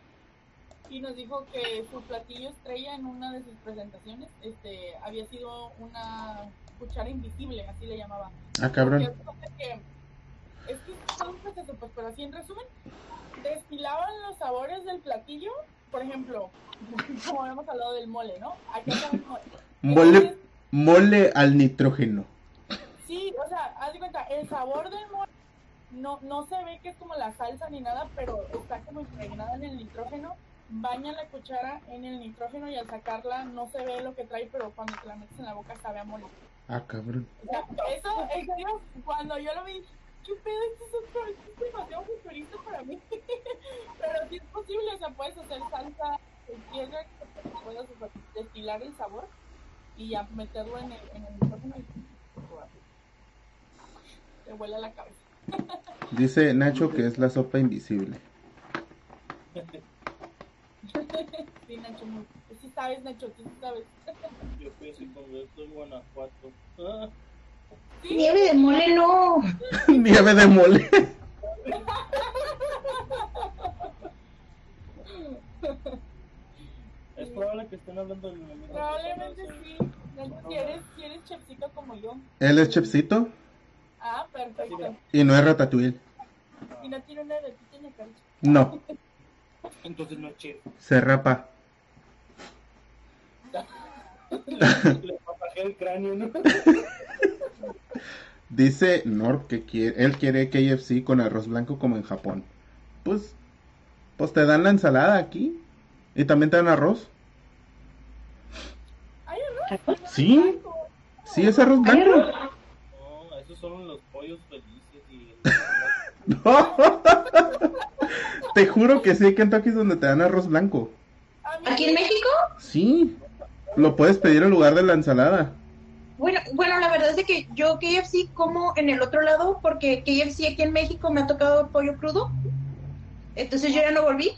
y nos dijo que su platillo estrella en una de sus presentaciones había sido una cuchara invisible, así le llamaba. Ah, cabrón. Es que son procesos, pues, pero así en resumen, destilaban los sabores del platillo, por ejemplo, como habíamos hablado del mole, ¿no? Aquí está un mole. Mole al nitrógeno. Sí, o sea, haz de cuenta, el sabor del mole no se ve que es como la salsa ni nada, pero está como impregnada en el nitrógeno, baña la cuchara en el nitrógeno y al sacarla no se ve lo que trae, pero cuando te la metes en la boca sabe a mole. Ah, cabrón. O sea, eso, en serio, cuando yo lo vi, ¿qué pedo? Esto es demasiado futurista para mí. Pero sí es posible, o sea, puedes hacer salsa en piedra, puedes destilar el sabor y ya meterlo en el nitrógeno y probarlo. Te vuela la cabeza. Dice Nacho que es la sopa invisible. Sí, Nacho, sí sabes, Nacho, tú sí sabes. Yo fui así con esto en Guanajuato. Ah. ¿Sí? Nieve de mole, no. Nieve de mole. Es probable que estén hablando de lo mismo. Probablemente sí. ¿Quieres chefcito como yo? ¿Él es chefcito? Ah, perfecto. Y no es Ratatouille. Y no tiene una ratita en la cabeza. No. Entonces no es chef. Se rapa. Le papajé el cráneo, ¿no? Dice Norb que él quiere KFC con arroz blanco como en Japón. Pues te dan la ensalada aquí. Y también te dan arroz. ¿Hay arroz? Sí. Sí, es arroz blanco. ¿Hay arroz? Son los pollos felices y... No. Te juro que sí, hay Kentucky donde te dan arroz blanco. ¿Aquí en México? Sí, lo puedes pedir en lugar de la ensalada. Bueno, la verdad es que yo KFC como en el otro lado, porque KFC aquí en México me ha tocado pollo crudo, entonces yo ya no volví.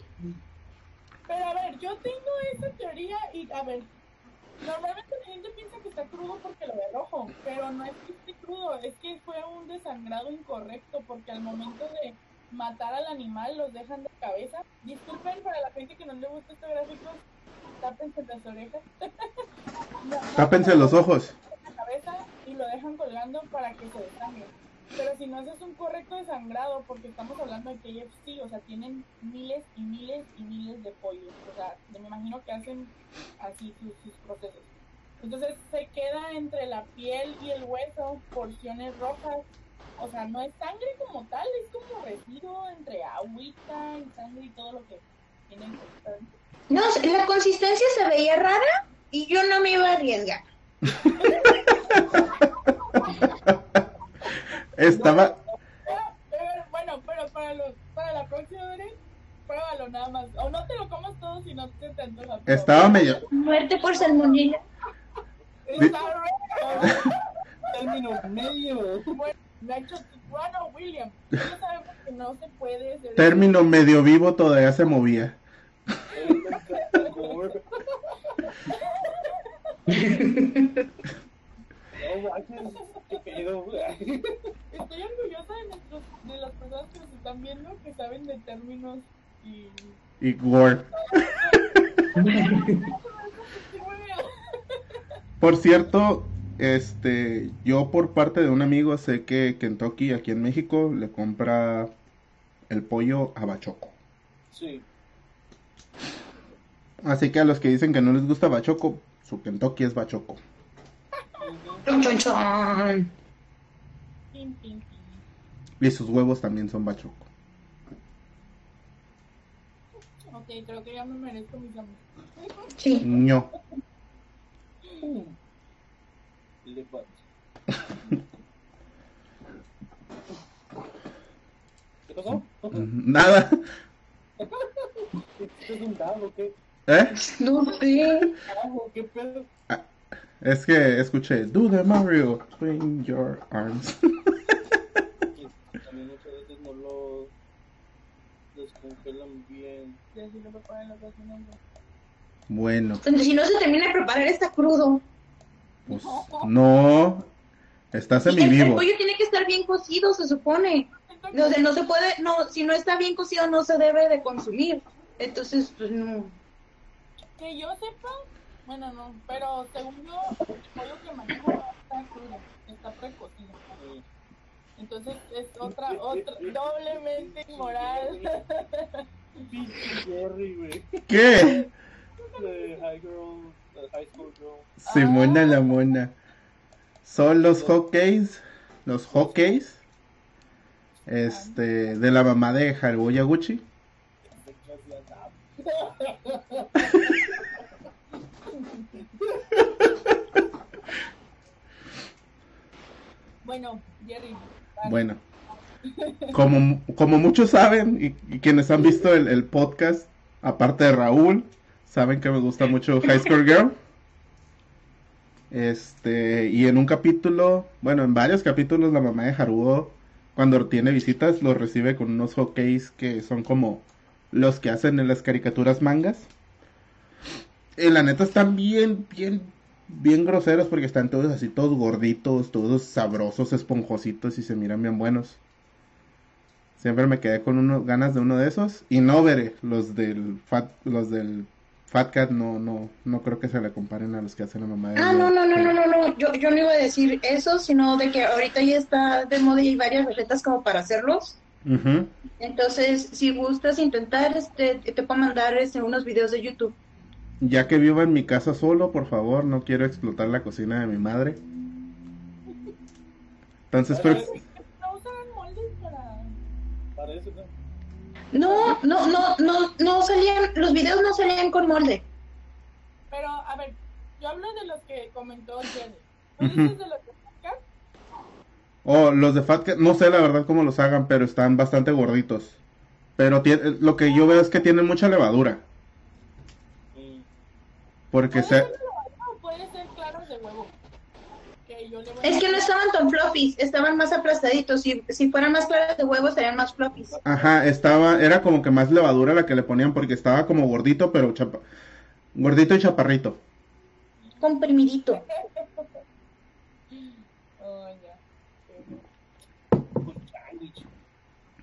Pero a ver, yo tengo esa teoría y a ver... Normalmente la gente piensa que está crudo porque lo ve rojo, pero no es que esté crudo, es que fue un desangrado incorrecto, porque al momento de matar al animal los dejan de cabeza. Disculpen para la gente que no le gusta este gráfico, tápense las orejas. Tápense los ojos. La cabeza y lo dejan colgando para que se desangre. Pero si no haces un correcto desangrado, porque estamos hablando de KFC, o sea, tienen miles y miles y miles de pollos. O sea, me imagino que hacen así sus procesos. Entonces se queda entre la piel y el hueso, porciones rojas. O sea, no es sangre como tal, es como residuo entre agüita y sangre y todo lo que tienen. No, la consistencia se veía rara y yo no me iba a arriesgar. Estaba... Pero para la próxima, pruébalo nada más. O no te lo comas todo, sino Estaba medio... Muerte por salmonella. Término medio. William. No se puede. Término medio vivo todavía se movía. Estoy orgullosa de las personas que nos están viendo, que saben de términos y gore. Por cierto, yo por parte de un amigo sé que Kentucky aquí en México le compra el pollo a bachoco. Sí. Así que a los que dicen que no les gusta bachoco, su Kentucky es bachoco. Y sus huevos también son bachoco. Ok, creo que ya me merezco mis amigos. Sí. No. ¿Qué pasó? Nada. ¿Es un dado, qué? ¿Eh? No sé. ¿Qué pedo? Es que escuché, do the Mario, swing your arms. También muchas veces no lo descongelan bien. Y así lo preparan la cocina. Bueno. Entonces, si no se termina de preparar, está crudo. Pues no. Está semivivo. El pollo tiene que estar bien cocido, se supone. Entonces, no se puede, no, si no está bien cocido, no se debe de consumir. Entonces, pues no. Que yo sepa. Bueno, no, pero según yo, el pollo que manejo está crudo, está precocido. Entonces es otra doblemente inmoral. ¿Qué? High School Girl. Simona la mona. Son los hotcakes, de la mamá de Haruo Yaguchi. Bueno, Jerry. Vale. Bueno, como muchos saben y quienes han visto el podcast, aparte de Raúl, saben que me gusta mucho Highscore Girl. Y en un capítulo, bueno, en varios capítulos, la mamá de Haruo, cuando tiene visitas, los recibe con unos hotcakes que son como los que hacen en las caricaturas mangas. Y la neta están bien groseros porque están todos así, todos gorditos, todos sabrosos, esponjositos y se miran bien buenos. Siempre me quedé con ganas de uno de esos. Y no veré, los del Fat Cat no creo que se le comparen a los que hacen la mamá de... No. Yo no iba a decir eso, sino de que ahorita ya está de moda y hay varias recetas como para hacerlos. Uh-huh. Entonces, si gustas intentar, te puedo mandar unos videos de YouTube. Ya que vivo en mi casa solo, por favor, no quiero explotar la cocina de mi madre. Entonces, ¿no usaban moldes para eso? No salían, los videos no salían con molde. Pero, a ver, yo hablo de los que comentó Jenny. ¿No dices de los de Fat Cat? Oh, los de Fat Cat, no sé la verdad cómo los hagan, pero están bastante gorditos. Pero lo que yo veo es que tienen mucha levadura. Porque puede ser claros de huevo. Es que no estaban tan fluffies, estaban más aplastaditos. Si fueran más claros de huevo, serían más fluffies. Ajá, era como que más levadura la que le ponían, porque estaba como gordito, pero gordito y chaparrito. Comprimidito.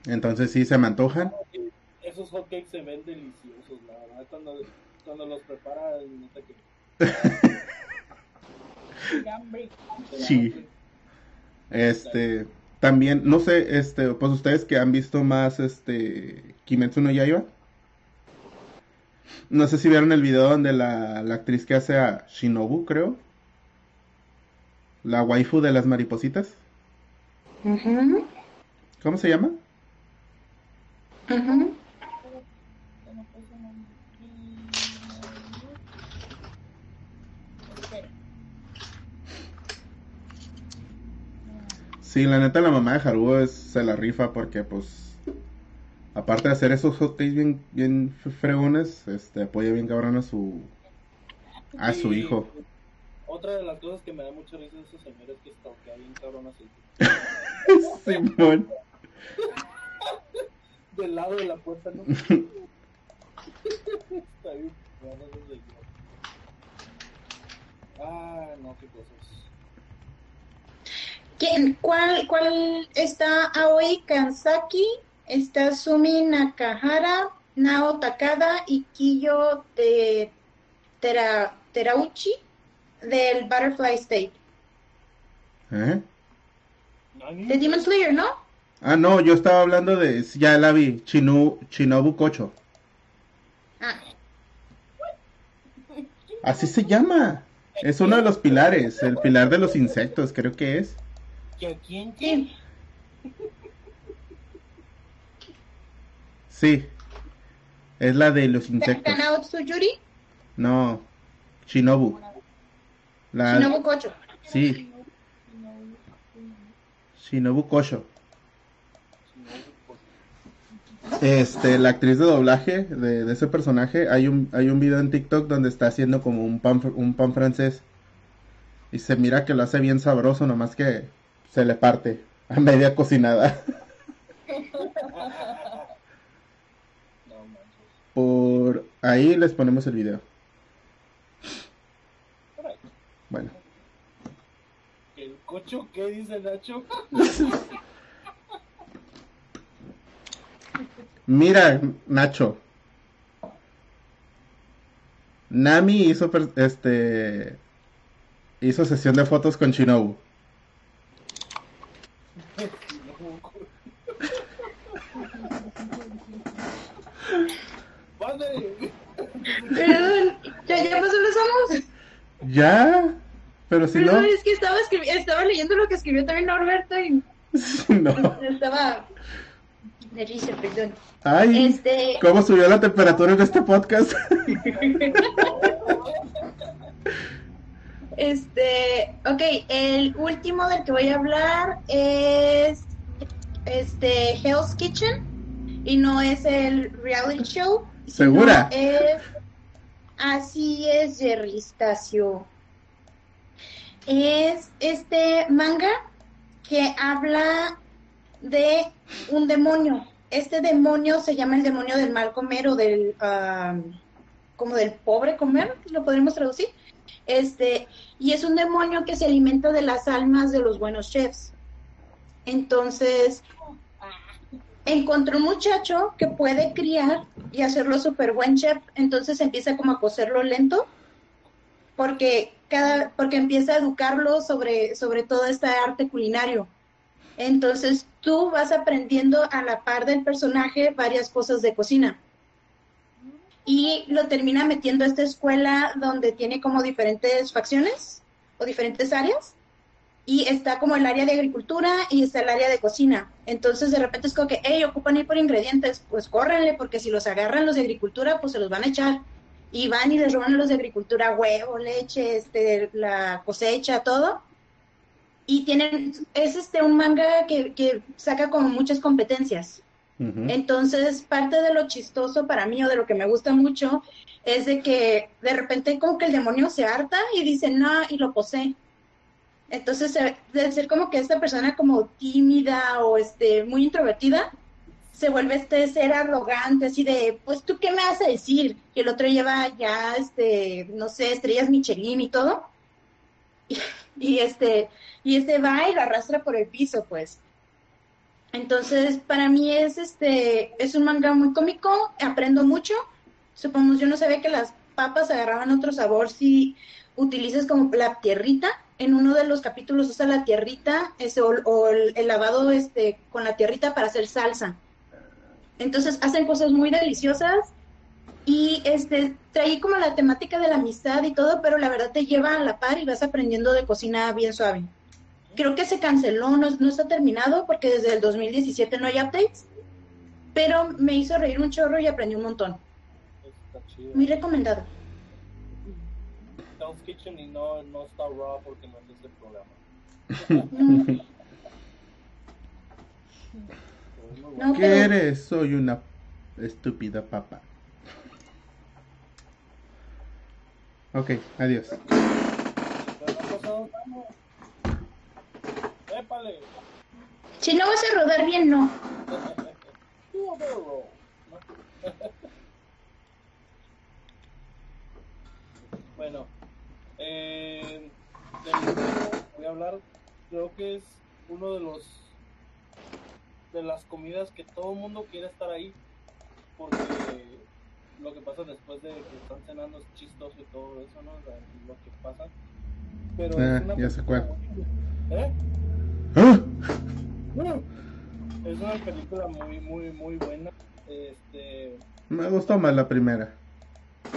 Entonces sí, se me antojan. Esos hotcakes se ven deliciosos, la verdad, cuando los preparan, no sé qué. Sí. También, no sé, pues ustedes que han visto más, Kimetsu no Yaiba. No sé si vieron el video donde la actriz que hace a Shinobu, creo. La waifu de las maripositas. Uh-huh. ¿Cómo se llama? Uh-huh. Sí, la neta la mamá de Haruo se la rifa porque, pues, aparte de hacer esos hotcakes bien fregones, apoya bien cabrón a su A su hijo. Otra de las cosas que me da mucha risa de esos señores es que stalkea bien cabrón así. Simón. Del lado de la puerta, ¿no? Está bien. Ah, no, qué cosas. ¿Cuál está? Aoi Kansaki, está Sumi Nakahara, Nao Takada y Kiyo de Terauchi del Butterfly State. ¿Eh? De Demon Slayer, ¿no? Ah, no, yo estaba hablando de, ya la vi, Shinobu Kocho. Ah. Así se llama. Es uno de los pilares, el pilar de los insectos, creo que es. ¿Quién? Sí, es la de los insectos. ¿Kanao Tsuyuri? No, Shinobu. Shinobu Kocho. Sí. Shinobu Kocho. La actriz de doblaje de ese personaje, hay un video en TikTok donde está haciendo como un pan francés. Y se mira que lo hace bien sabroso, nomás que se le parte a media cocinada. Por ahí les ponemos el video. Bueno. ¿El cocho qué dice Nacho? Mira, Nacho. Nami hizo sesión de fotos con Shinobu. Perdón, ¿ya pasó los amos? Ya, pero si perdón, no. Es que estaba leyendo lo que escribió también Norberto y no. Estaba de risa, perdón. Ay, ¿cómo subió la temperatura en este podcast? Ok, el último del que voy a hablar es Hell's Kitchen, y no es el reality show. ¿Segura? Así es, Jerry Stacio. Es este manga que habla de un demonio. Este demonio se llama el demonio del mal comer o del como del pobre comer, lo podríamos traducir. Y es un demonio que se alimenta de las almas de los buenos chefs. Entonces encontró un muchacho que puede criar y hacerlo súper buen chef, entonces empieza como a cocerlo lento, porque empieza a educarlo sobre todo este arte culinario. Entonces tú vas aprendiendo a la par del personaje varias cosas de cocina. Y lo termina metiendo a esta escuela donde tiene como diferentes facciones o diferentes áreas. Y está como el área de agricultura y está el área de cocina. Entonces, de repente es como que, hey, ocupan ir por ingredientes, pues córrenle, porque si los agarran los de agricultura, pues se los van a echar. Y van y les roban a los de agricultura huevo, leche, la cosecha, todo. Y tienen, es un manga que saca como muchas competencias. Uh-huh. Entonces, parte de lo chistoso para mí, o de lo que me gusta mucho, es de que de repente como que el demonio se harta y dice, no, y lo posee. Entonces, de ser como que esta persona como tímida o muy introvertida, se vuelve ser arrogante, así de, pues, ¿tú qué me vas a decir? Y el otro lleva ya, no sé, estrellas Michelin y todo. Y va y lo arrastra por el piso, pues. Entonces, para mí es un manga muy cómico, aprendo mucho. Supongo, yo no sabía que las papas agarraban otro sabor si utilizas como la tierrita. En uno de los capítulos usa la tierrita o el lavado con la tierrita para hacer salsa. Entonces hacen cosas muy deliciosas y trae como la temática de la amistad y todo, pero la verdad te lleva a la par y vas aprendiendo de cocina bien suave. Creo que se canceló, no está terminado porque desde el 2017 no hay updates, pero me hizo reír un chorro y aprendí un montón. Está chido. Muy recomendado. Hell's Kitchen y no está Raw porque no es el programa. No, ¿qué pero... eres? Soy una estúpida papa. Ok, adiós. Si no vas a rodar bien, no. Bueno, voy a hablar, creo que es uno de los de las comidas que todo el mundo quiere estar ahí, porque lo que pasa después de que están cenando es chistoso y todo eso, ¿no? O sea, lo que pasa. Pero es una ya se acuerda. Es una película muy, muy, muy buena. Me gustó más la primera.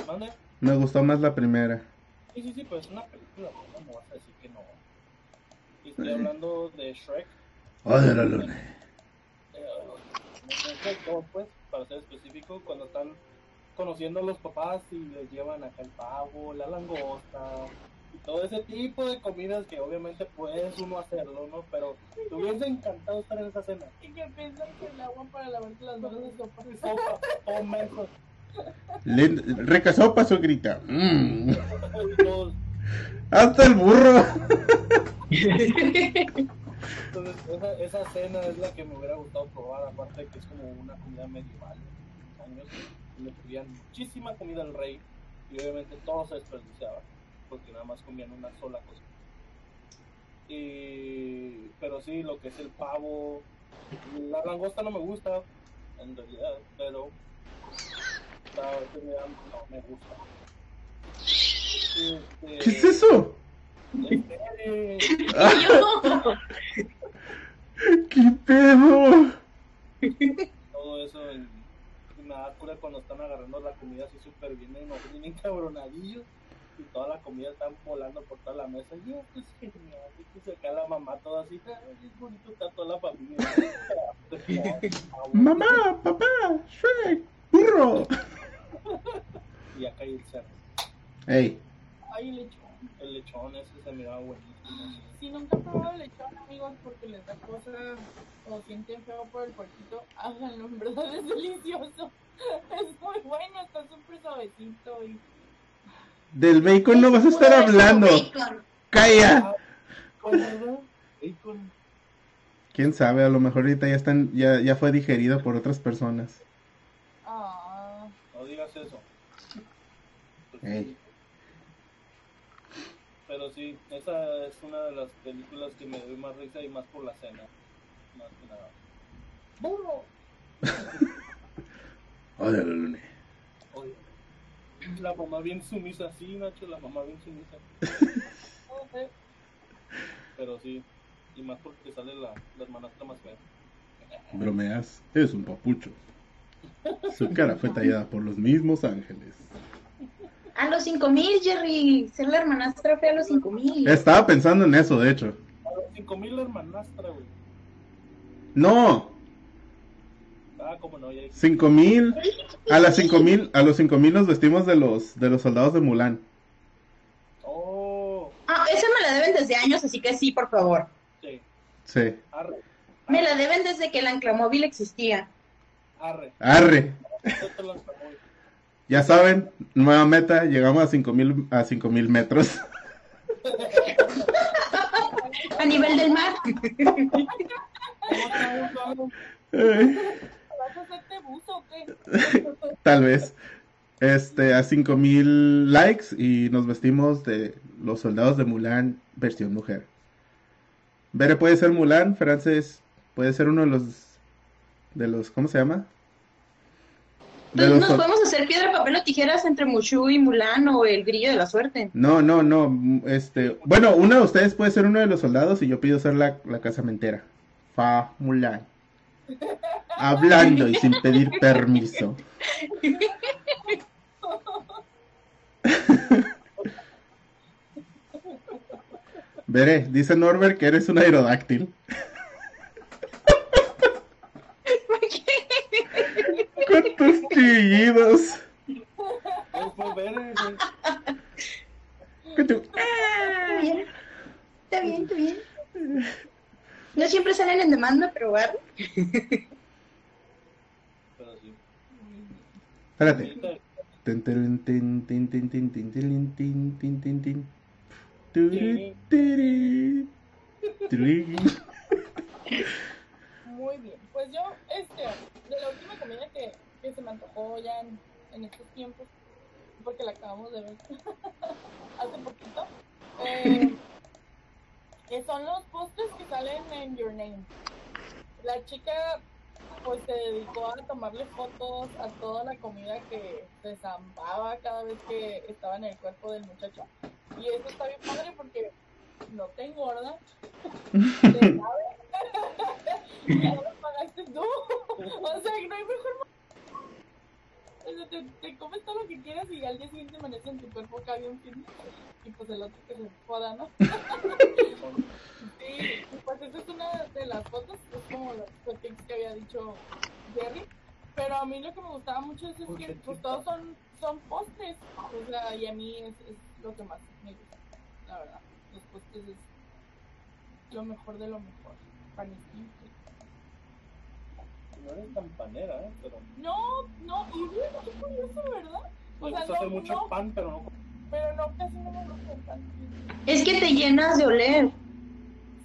¿Mande? Me gustó más la primera. Sí, sí, sí, pues es una película, ¿cómo vas a decir que no? Y estoy hablando de Shrek. ¡Odio la luna! Pues, para ser específico, cuando están conociendo a los papás y les llevan acá el pavo, la langosta y todo ese tipo de comidas que obviamente puedes uno hacerlo, ¿no? Pero te hubiese encantado estar en esa cena. Y que piensan que el agua para lavarte las manos es sopa de sopa, o mejor. Rica sopa, su grita. Mm. ¡Hasta el burro! Entonces, esa cena es la que me hubiera gustado probar, aparte de que es como una comida medieval. Años le servían muchísima comida al rey y obviamente todo se desperdiciaba, porque nada más comían una sola cosa. Pero sí, lo que es el pavo, la langosta no me gusta, en realidad, pero no me gusta. ¿Qué es eso? ¡Qué pedo! Todo eso me da cura cuando están agarrando la comida así súper bien, no tienen cabronadillos y toda la comida están volando por toda la mesa. Y esto es genial. Y se cae la mamá toda así, es bonito, está toda la familia. Mamá, papá, Shrek, burro. Y acá hay el cerdo. ¡Ey! ¡Ay, lechón! El lechón ese se miraba buenísimo. Si nunca han probado el lechón, amigos, porque les da cosa o sienten feo por el puerquito, háganlo, en verdad es delicioso. Es muy bueno, está súper suavecito. Y... del bacon no vas a estar hablando. ¡Calla! Bacon. ¿Quién sabe? A lo mejor ahorita ya están, ya fue digerido por otras personas. Ah. No digas eso. Ey. Pero sí, esa es una de las películas que me doy más risa y más por la cena. Más que nada. ¡Burro! Oye, Lulune. Oye. La mamá bien sumisa, sí, Nacho, la mamá bien sumisa. Okay. Pero sí, y más porque sale la hermanastra más fea. Bromeas, es un papucho. Su cara fue tallada por los mismos ángeles. A los 5,000, Jerry. Ser la hermanastra fue a los 5,000. Estaba pensando en eso, de hecho. A los 5,000 la hermanastra, güey. No. Ah, cómo no, ya. 5,000. A las 5,000, a los 5,000 nos vestimos de los soldados de Mulan. Oh. Ah, esa me la deben desde años, así que sí, por favor. Sí. Sí. Arre. Me la deben desde que el anclamóvil existía. Arre. Ya saben, nueva meta, llegamos a 5,000 metros. A nivel del mar. ¿Vas a hacerte buzo o qué? Tal vez. A 5,000 likes y nos vestimos de los soldados de Mulan, versión mujer. Bere puede ser Mulan, Frances puede ser uno de los ¿cómo se llama? Entonces nos podemos hacer piedra, papel o tijeras entre Mushu y Mulan o el grillo de la suerte. No, bueno, uno de ustedes puede ser uno de los soldados y yo pido ser la casamentera. Fa Mulan. Hablando y sin pedir permiso. Veré, dice Norbert que eres un aerodáctil. Con tus chillidos. Está bien. No siempre salen en demanda, pero bueno. Espérate. Muy bien, pues yo, de la última comida que se me antojó ya en estos tiempos, porque la acabamos de ver hace poquito, que son los postres que salen en Your Name. La chica pues se dedicó a tomarle fotos a toda la comida que se zampaba cada vez que estaba en el cuerpo del muchacho. Y eso está bien padre porque no te engorda. ¿Te sabes? Ya lo pagaste tú. O sea, no hay mejor manera. O sea, te comes todo lo que quieras y al día siguiente amanece en tu cuerpo acá bien firme. Y pues el otro que se joda, ¿no? Sí, pues esa es una de las fotos, es como los tips que había dicho Jerry. Pero a mí lo que me gustaba mucho es que pues, todos son postres. O sea, y a mí es lo que más me gusta, la verdad. Los postres es lo mejor de lo mejor. Panecito. No eres tan panera, ¿eh? Pero... No, y bueno, qué curioso, ¿verdad? O sea, hace mucho pan, pero no... Pero no, casi no me gusta el pan. Es que te llenas de oler.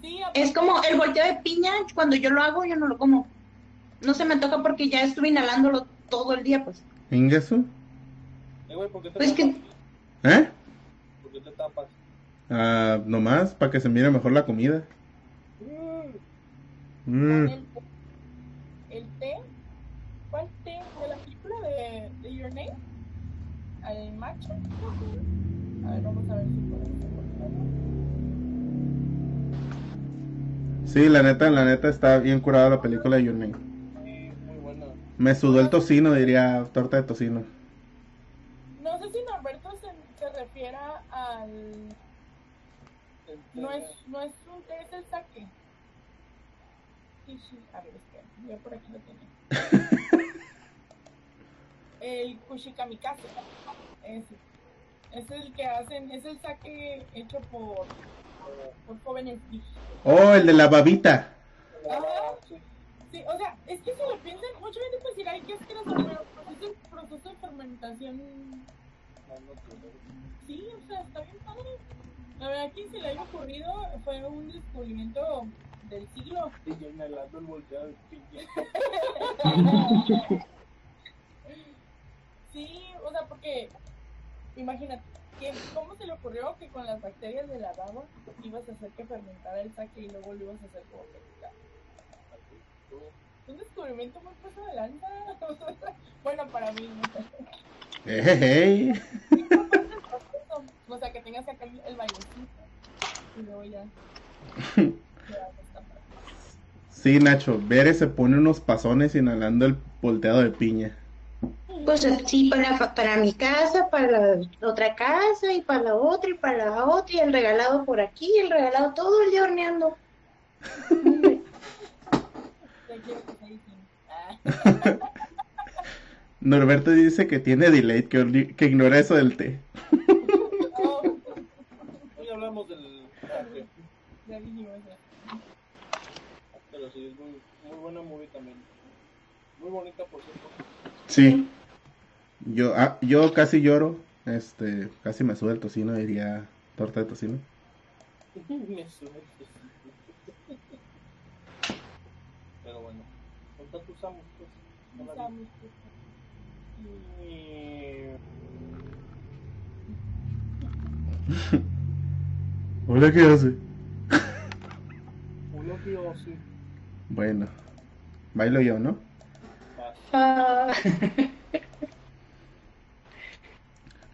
Sí, es como el volteo de piña, cuando yo lo hago, yo no lo como. No se me toca porque ya estuve inhalándolo todo el día, pues. ¿Ingaso? Güey, ¿por qué te tapas? ¿Eh? ¿Por qué te tapas? Ah, nomás, para que se mire mejor la comida. ¿El té? ¿Cuál té? ¿De la película de Your Name? ¿Al macho? A ver, vamos a ver si podemos. Sí, la neta está bien curada la película de Your Name. Sí, muy buena. Me sudó el tocino, diría torta de tocino. No sé si Norberto se refiere al... No es un té, es el saque. Sí, a ver, espera, yo por aquí lo tenía. El kushikamikaze. Es el que hacen, es el saque hecho por jóvenes. Oh, el de la babita. Ajá, sí, o sea, es que si lo piensan, mucha gente puede decir, ay, ¿qué es que es el proceso de fermentación? Sí, o sea, está bien padre. La verdad, quien se le haya ocurrido fue un descubrimiento del siglo. Y yo inhalando el volteado. Sí, o sea, porque imagínate, ¿cómo se le ocurrió que con las bacterias de la baba ibas a hacer que fermentara el saque y luego lo ibas a hacer como fermentar? Un descubrimiento muy pasado de lanza. Bueno, para mí, no sé. Hey. O sea, que tengas que sacar el bailecito y luego ya. Sí, Nacho, Bere se pone unos pasones inhalando el volteado de piña. Pues sí, para mi casa, para la otra casa, y para la otra, y para la otra, y el regalado por aquí, el regalado todo el día horneando. Norberto dice que tiene delay, que ignora eso del té. Hablamos del arte. Ya dijimos ya. Pero sí, es muy, muy buena movie también. Muy bonita, por cierto. Sí. Yo casi lloro. Casi me sube el tocino, diría torta de tocino. Me sube el tocino. Pero bueno. ¿Cuántas usamos? Pues. Hola, ¿qué hace? Hola, ¿qué hace? Bueno, bailo yo, ¿no?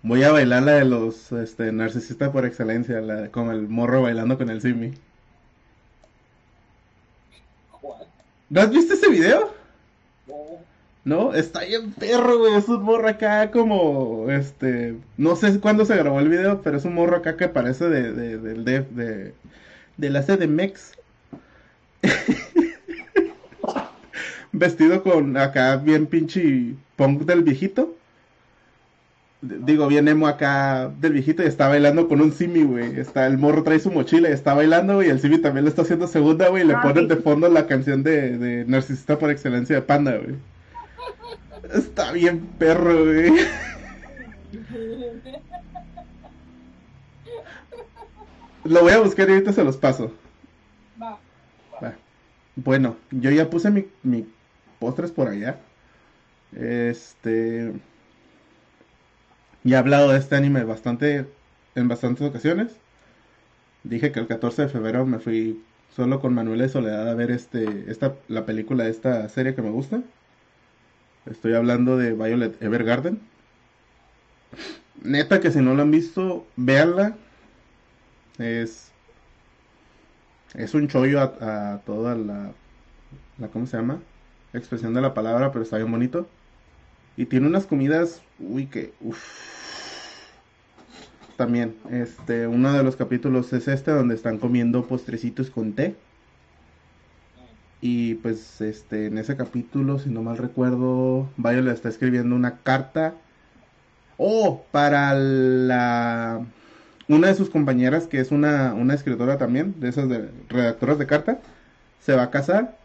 Voy a bailar la de los narcisistas por excelencia, la con el morro bailando con el simi. ¿Cuál? ¿No has visto ese video? No, está bien perro, güey, es un morro acá como, no sé cuándo se grabó el video, pero es un morro acá que parece de la CDMX. Vestido con acá bien pinche punk del viejito. Digo, bien emo acá del viejito y está bailando con un simi, güey. El morro trae su mochila y está bailando, güey, y el simi también le está haciendo segunda, güey, y le ponen de fondo la canción de Narcisista por Excelencia de Panda, güey. Está bien perro, güey. Lo voy a buscar y ahorita se los paso. Va. Bueno, yo ya puse mi postres por allá. Ya he hablado de este anime en bastantes ocasiones. Dije que el 14 de febrero me fui solo con Manuela y Soledad a ver la película de esta serie que me gusta. Estoy hablando de Violet Evergarden. Neta que si no la han visto, véanla. Es un chollo a toda la ¿cómo se llama? Expresión de la palabra, pero está bien bonito. Y tiene unas comidas, también, uno de los capítulos es donde están comiendo postrecitos con té. Y pues, en ese capítulo, si no mal recuerdo, Violet está escribiendo una carta para una de sus compañeras, que es una escritora también, de esas redactoras de carta. Se va a casar,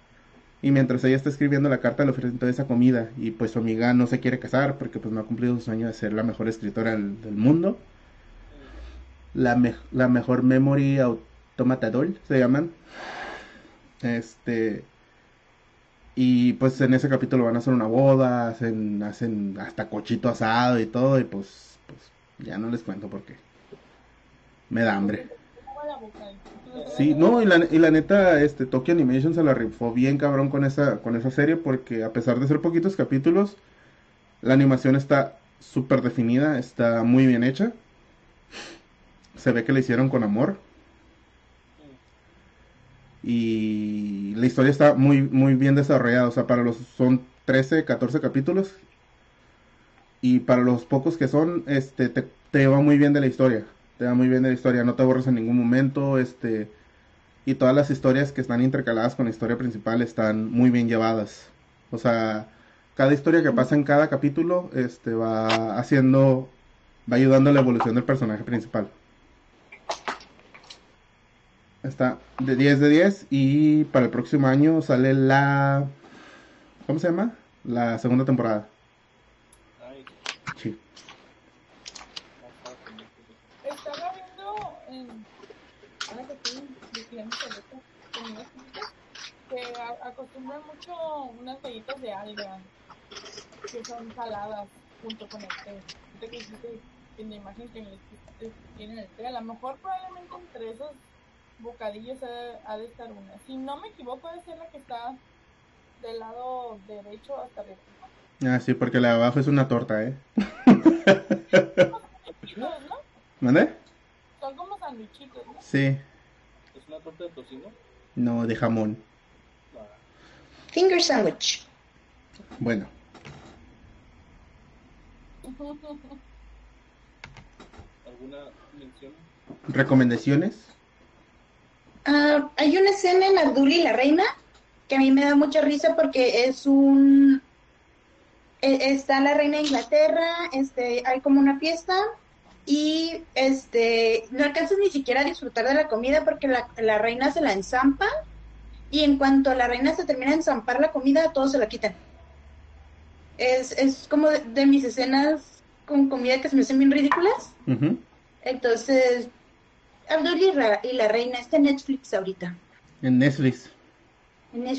y mientras ella está escribiendo la carta le ofrecen toda esa comida, y pues su amiga no se quiere casar porque pues no ha cumplido su sueño de ser la mejor escritora del mundo. La mejor memory automatador se llaman. Y pues en ese capítulo van a hacer una boda, hacen hasta cochito asado y todo, y pues ya no les cuento porque me da hambre. Sí, no, y la neta, Tokyo Animation se la rifó bien cabrón con esa serie, porque a pesar de ser poquitos capítulos, la animación está súper definida, está muy bien hecha. Se ve que la hicieron con amor. Y la historia está muy, muy bien desarrollada. O sea, son 13, 14 capítulos. Y para los pocos que son, te lleva muy bien de la historia. No te borras en ningún momento. Y todas las historias que están intercaladas con la historia principal están muy bien llevadas. O sea, cada historia que pasa en cada capítulo, va ayudando a la evolución del personaje principal. Está de 10 de 10. Y para el próximo año sale ¿cómo se llama? La segunda temporada. Sí. Estaba viendo ahora que estoy diciendo que acostumbran mucho unas galletas de alga que son saladas junto con el té. Ahorita que hiciste en la imagen que tienen el té, a lo mejor probablemente entre esos bocadillos ha de estar una. Si no me equivoco, debe ser la que está del lado derecho hasta arriba. Ah, sí, porque la de abajo es una torta, ¿no? ¿Mande? Son como sandwichitos, ¿no? Sí. ¿Es una torta de tocino? No, de jamón. Finger sandwich. Bueno. ¿Alguna mención? ¿Recomendaciones? Hay una escena en Abdul y la reina que a mí me da mucha risa porque está la reina de Inglaterra, hay como una fiesta y no alcanzas ni siquiera a disfrutar de la comida porque la reina se la enzampa, y en cuanto la reina se termina de enzampar la comida, a todos se la quitan. Es como de mis escenas con comida que se me hacen bien ridículas. Uh-huh. Entonces Abdul y la reina está en Netflix ahorita. En Netflix. Bueno,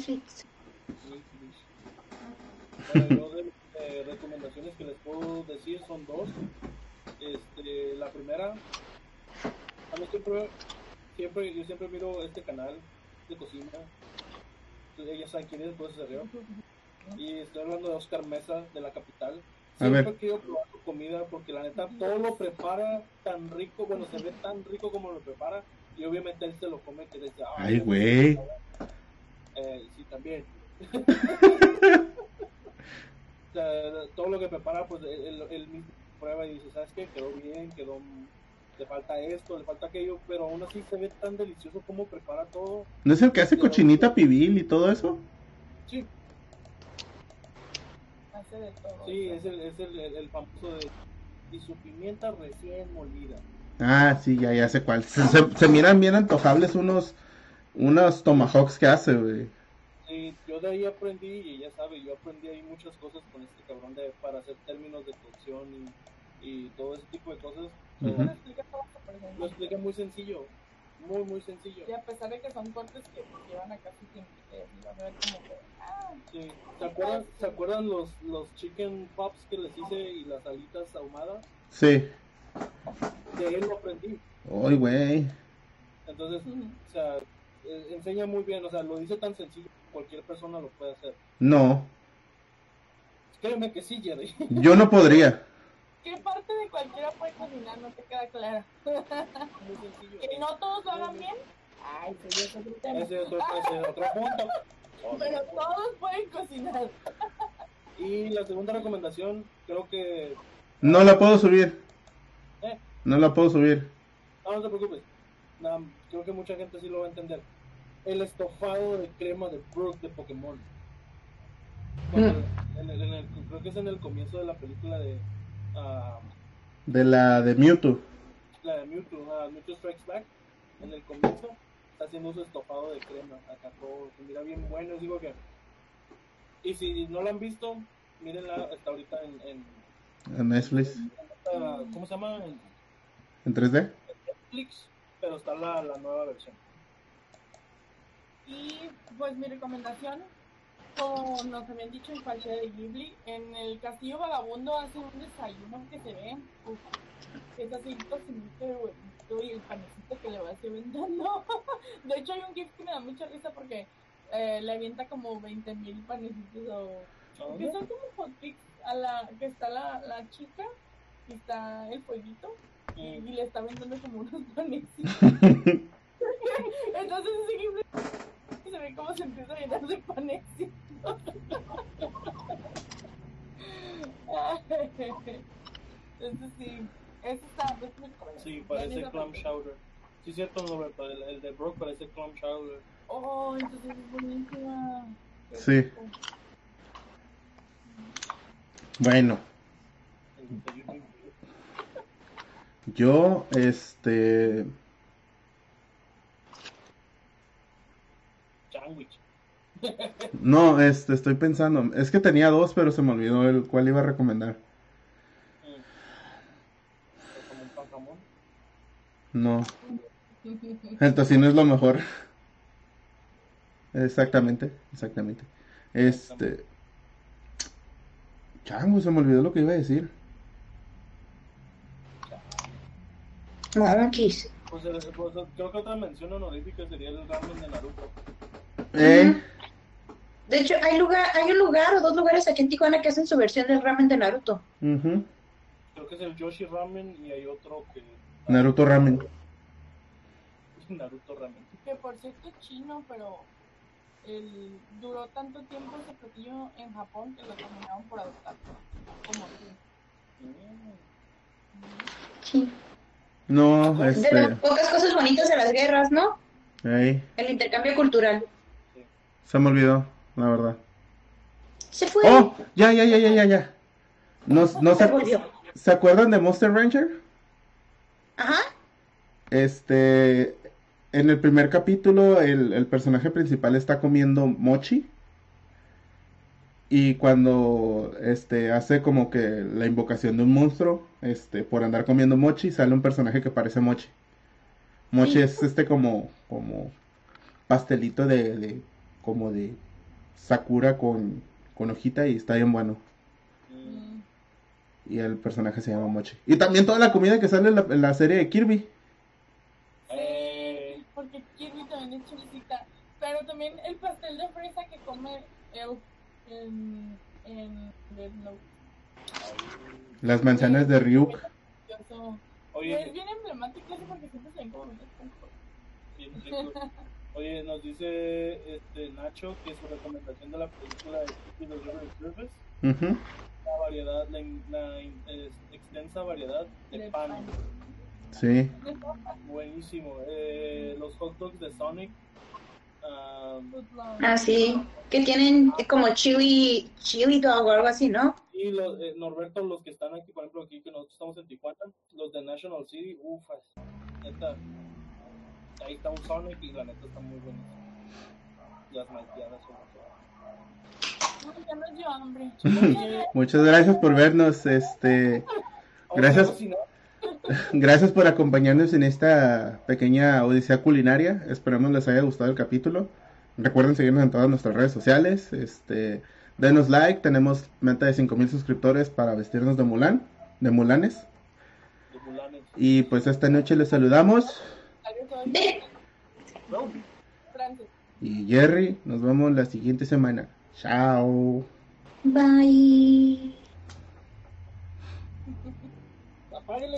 de recomendaciones que les puedo decir son dos. La primera, yo siempre miro este canal de cocina. Entonces, ya saben quién es, pues se rió. Y estoy hablando de Oscar Mesa, de La Capital. Siempre quiero probar su comida porque la neta todo lo prepara tan rico, se ve tan rico como lo prepara, y obviamente él se lo come que dice, ay güey. Sí, también. O sea, todo lo que prepara, pues él mismo prueba y dice, ¿sabes qué? Quedó bien, le falta esto, le falta aquello, pero aún así se ve tan delicioso como prepara todo. ¿No es el que hace cochinita pibil y todo eso? Sí. Sí, es el famoso de y su pimienta recién molida. Ah, sí, ya sé cuál. Se miran bien antojables unos tomahawks que hace, güey. Sí, yo de ahí aprendí, y ya sabe, yo aprendí ahí muchas cosas con este cabrón para hacer términos de cocción y todo ese tipo de cosas. Uh-huh. Lo explica todo esto, por ejemplo. Lo explica muy sencillo, muy, muy sencillo. Y a pesar de que son cortes que llevan a casi tiempo, a ver como que... Ah, sí. ¿Se acuerdan los chicken pops que les hice y las alitas ahumadas? Sí. De él lo aprendí. ¡Ay, güey! Entonces, o sea, enseña muy bien, o sea, lo dice tan sencillo que cualquier persona lo puede hacer. No. Créeme que sí, Jerry. Yo no podría. ¿Qué parte de cualquiera puede cocinar? No te queda claro. Muy sencillo. ¿Que no todos lo hagan bien? Ay, ese es otro tema. Ese es otro punto. Pero todos pueden cocinar. Y la segunda recomendación, creo que... No la puedo subir. No la puedo subir. No, no te preocupes. No, creo que mucha gente sí lo va a entender. El estofado de crema de Brook de Pokémon. Creo que es en el comienzo de la película de... de la de Mewtwo. La de Mewtwo, Mewtwo Strikes Back. En el comienzo está haciendo su estofado de crema. Acá todo se mira bien bueno, digo que... Y si no la han visto, mírenla, está ahorita en Netflix. ¿Cómo se llama? ¿En 3D? Netflix, pero está la nueva versión. Y pues mi recomendación, como nos habían dicho en Falche de Ghibli, en el Castillo Vagabundo hace un desayuno que se ve, es así cocinito de huevito y el panecito que le va a hacer vendiendo. De hecho hay un gif que me da mucha risa porque le avienta como 20,000 panecitos o que son como hotpics a la que está la chica y está el fueguito y le está vendiendo como unos panecitos. Entonces ese gif se ve cómo se empieza a llenar de panecitos. Entonces sí, eso está muy cool. Sí, parece clam chowder. Sí, es cierto, Roberto, el de Brock parece clam chowder. Oh, entonces es buenísima. Sí. Bueno. Yo, no, estoy pensando. Es que tenía dos, pero se me olvidó el cuál iba a recomendar. No. El tocino es lo mejor. Exactamente. Chango, se me olvidó lo que iba a decir. Nada, quise. Pues, creo que otra mención honorífica sería el ramen de Naruto. De hecho, hay un lugar o dos lugares aquí en Tijuana que hacen su versión del ramen de Naruto. Uh-huh. Creo que es el Yoshi Ramen y hay otro que... Naruto Ramen. Que por cierto es chino, pero duró tanto tiempo ese platillo en Japón que lo terminaron por adoptar. Como sí. No, de las pocas cosas bonitas de las guerras, ¿no? Ahí. El intercambio cultural. Se me olvidó, la verdad. Se fue. Oh, ya. No ¿Se acuerdan de Monster Ranger? Ajá. En el primer capítulo, el personaje principal está comiendo mochi. Y cuando hace como que la invocación de un monstruo, por andar comiendo mochi, sale un personaje que parece mochi. Mochi sí. Es como pastelito de como de Sakura con hojita y está bien bueno. Y el personaje se llama Mochi. Y también toda la comida que sale en la serie de Kirby. Sí, porque Kirby también es chulicita. Pero también el pastel de fresa que come las manzanas de Ryuk. Oye, es bien emblemático eso porque siempre se ven como bien rico. Oye, nos dice Nacho que su recomendación de la película es Kitchen Princess. Uh-huh. La extensa variedad de pan. Sí. Buenísimo. Los hot dogs de Sonic. Sí. Que tienen como chili dog o algo así, ¿no? Y Norberto, los que están aquí, por ejemplo, aquí que nosotros estamos en Tijuana, los de National City, ufas. Ahí está un Sonic y la neta está muy bonito. Las malteadas son muy buenas. Muchas gracias por vernos. Gracias. Gracias por acompañarnos en esta pequeña odisea culinaria. Esperamos les haya gustado el capítulo. Recuerden seguirnos en todas nuestras redes sociales. Denos like. Tenemos meta de 5,000 suscriptores para vestirnos de Mulan. De Mulanes. Y pues esta noche les saludamos. Y Jerry, nos vemos la siguiente semana. Chao. Bye.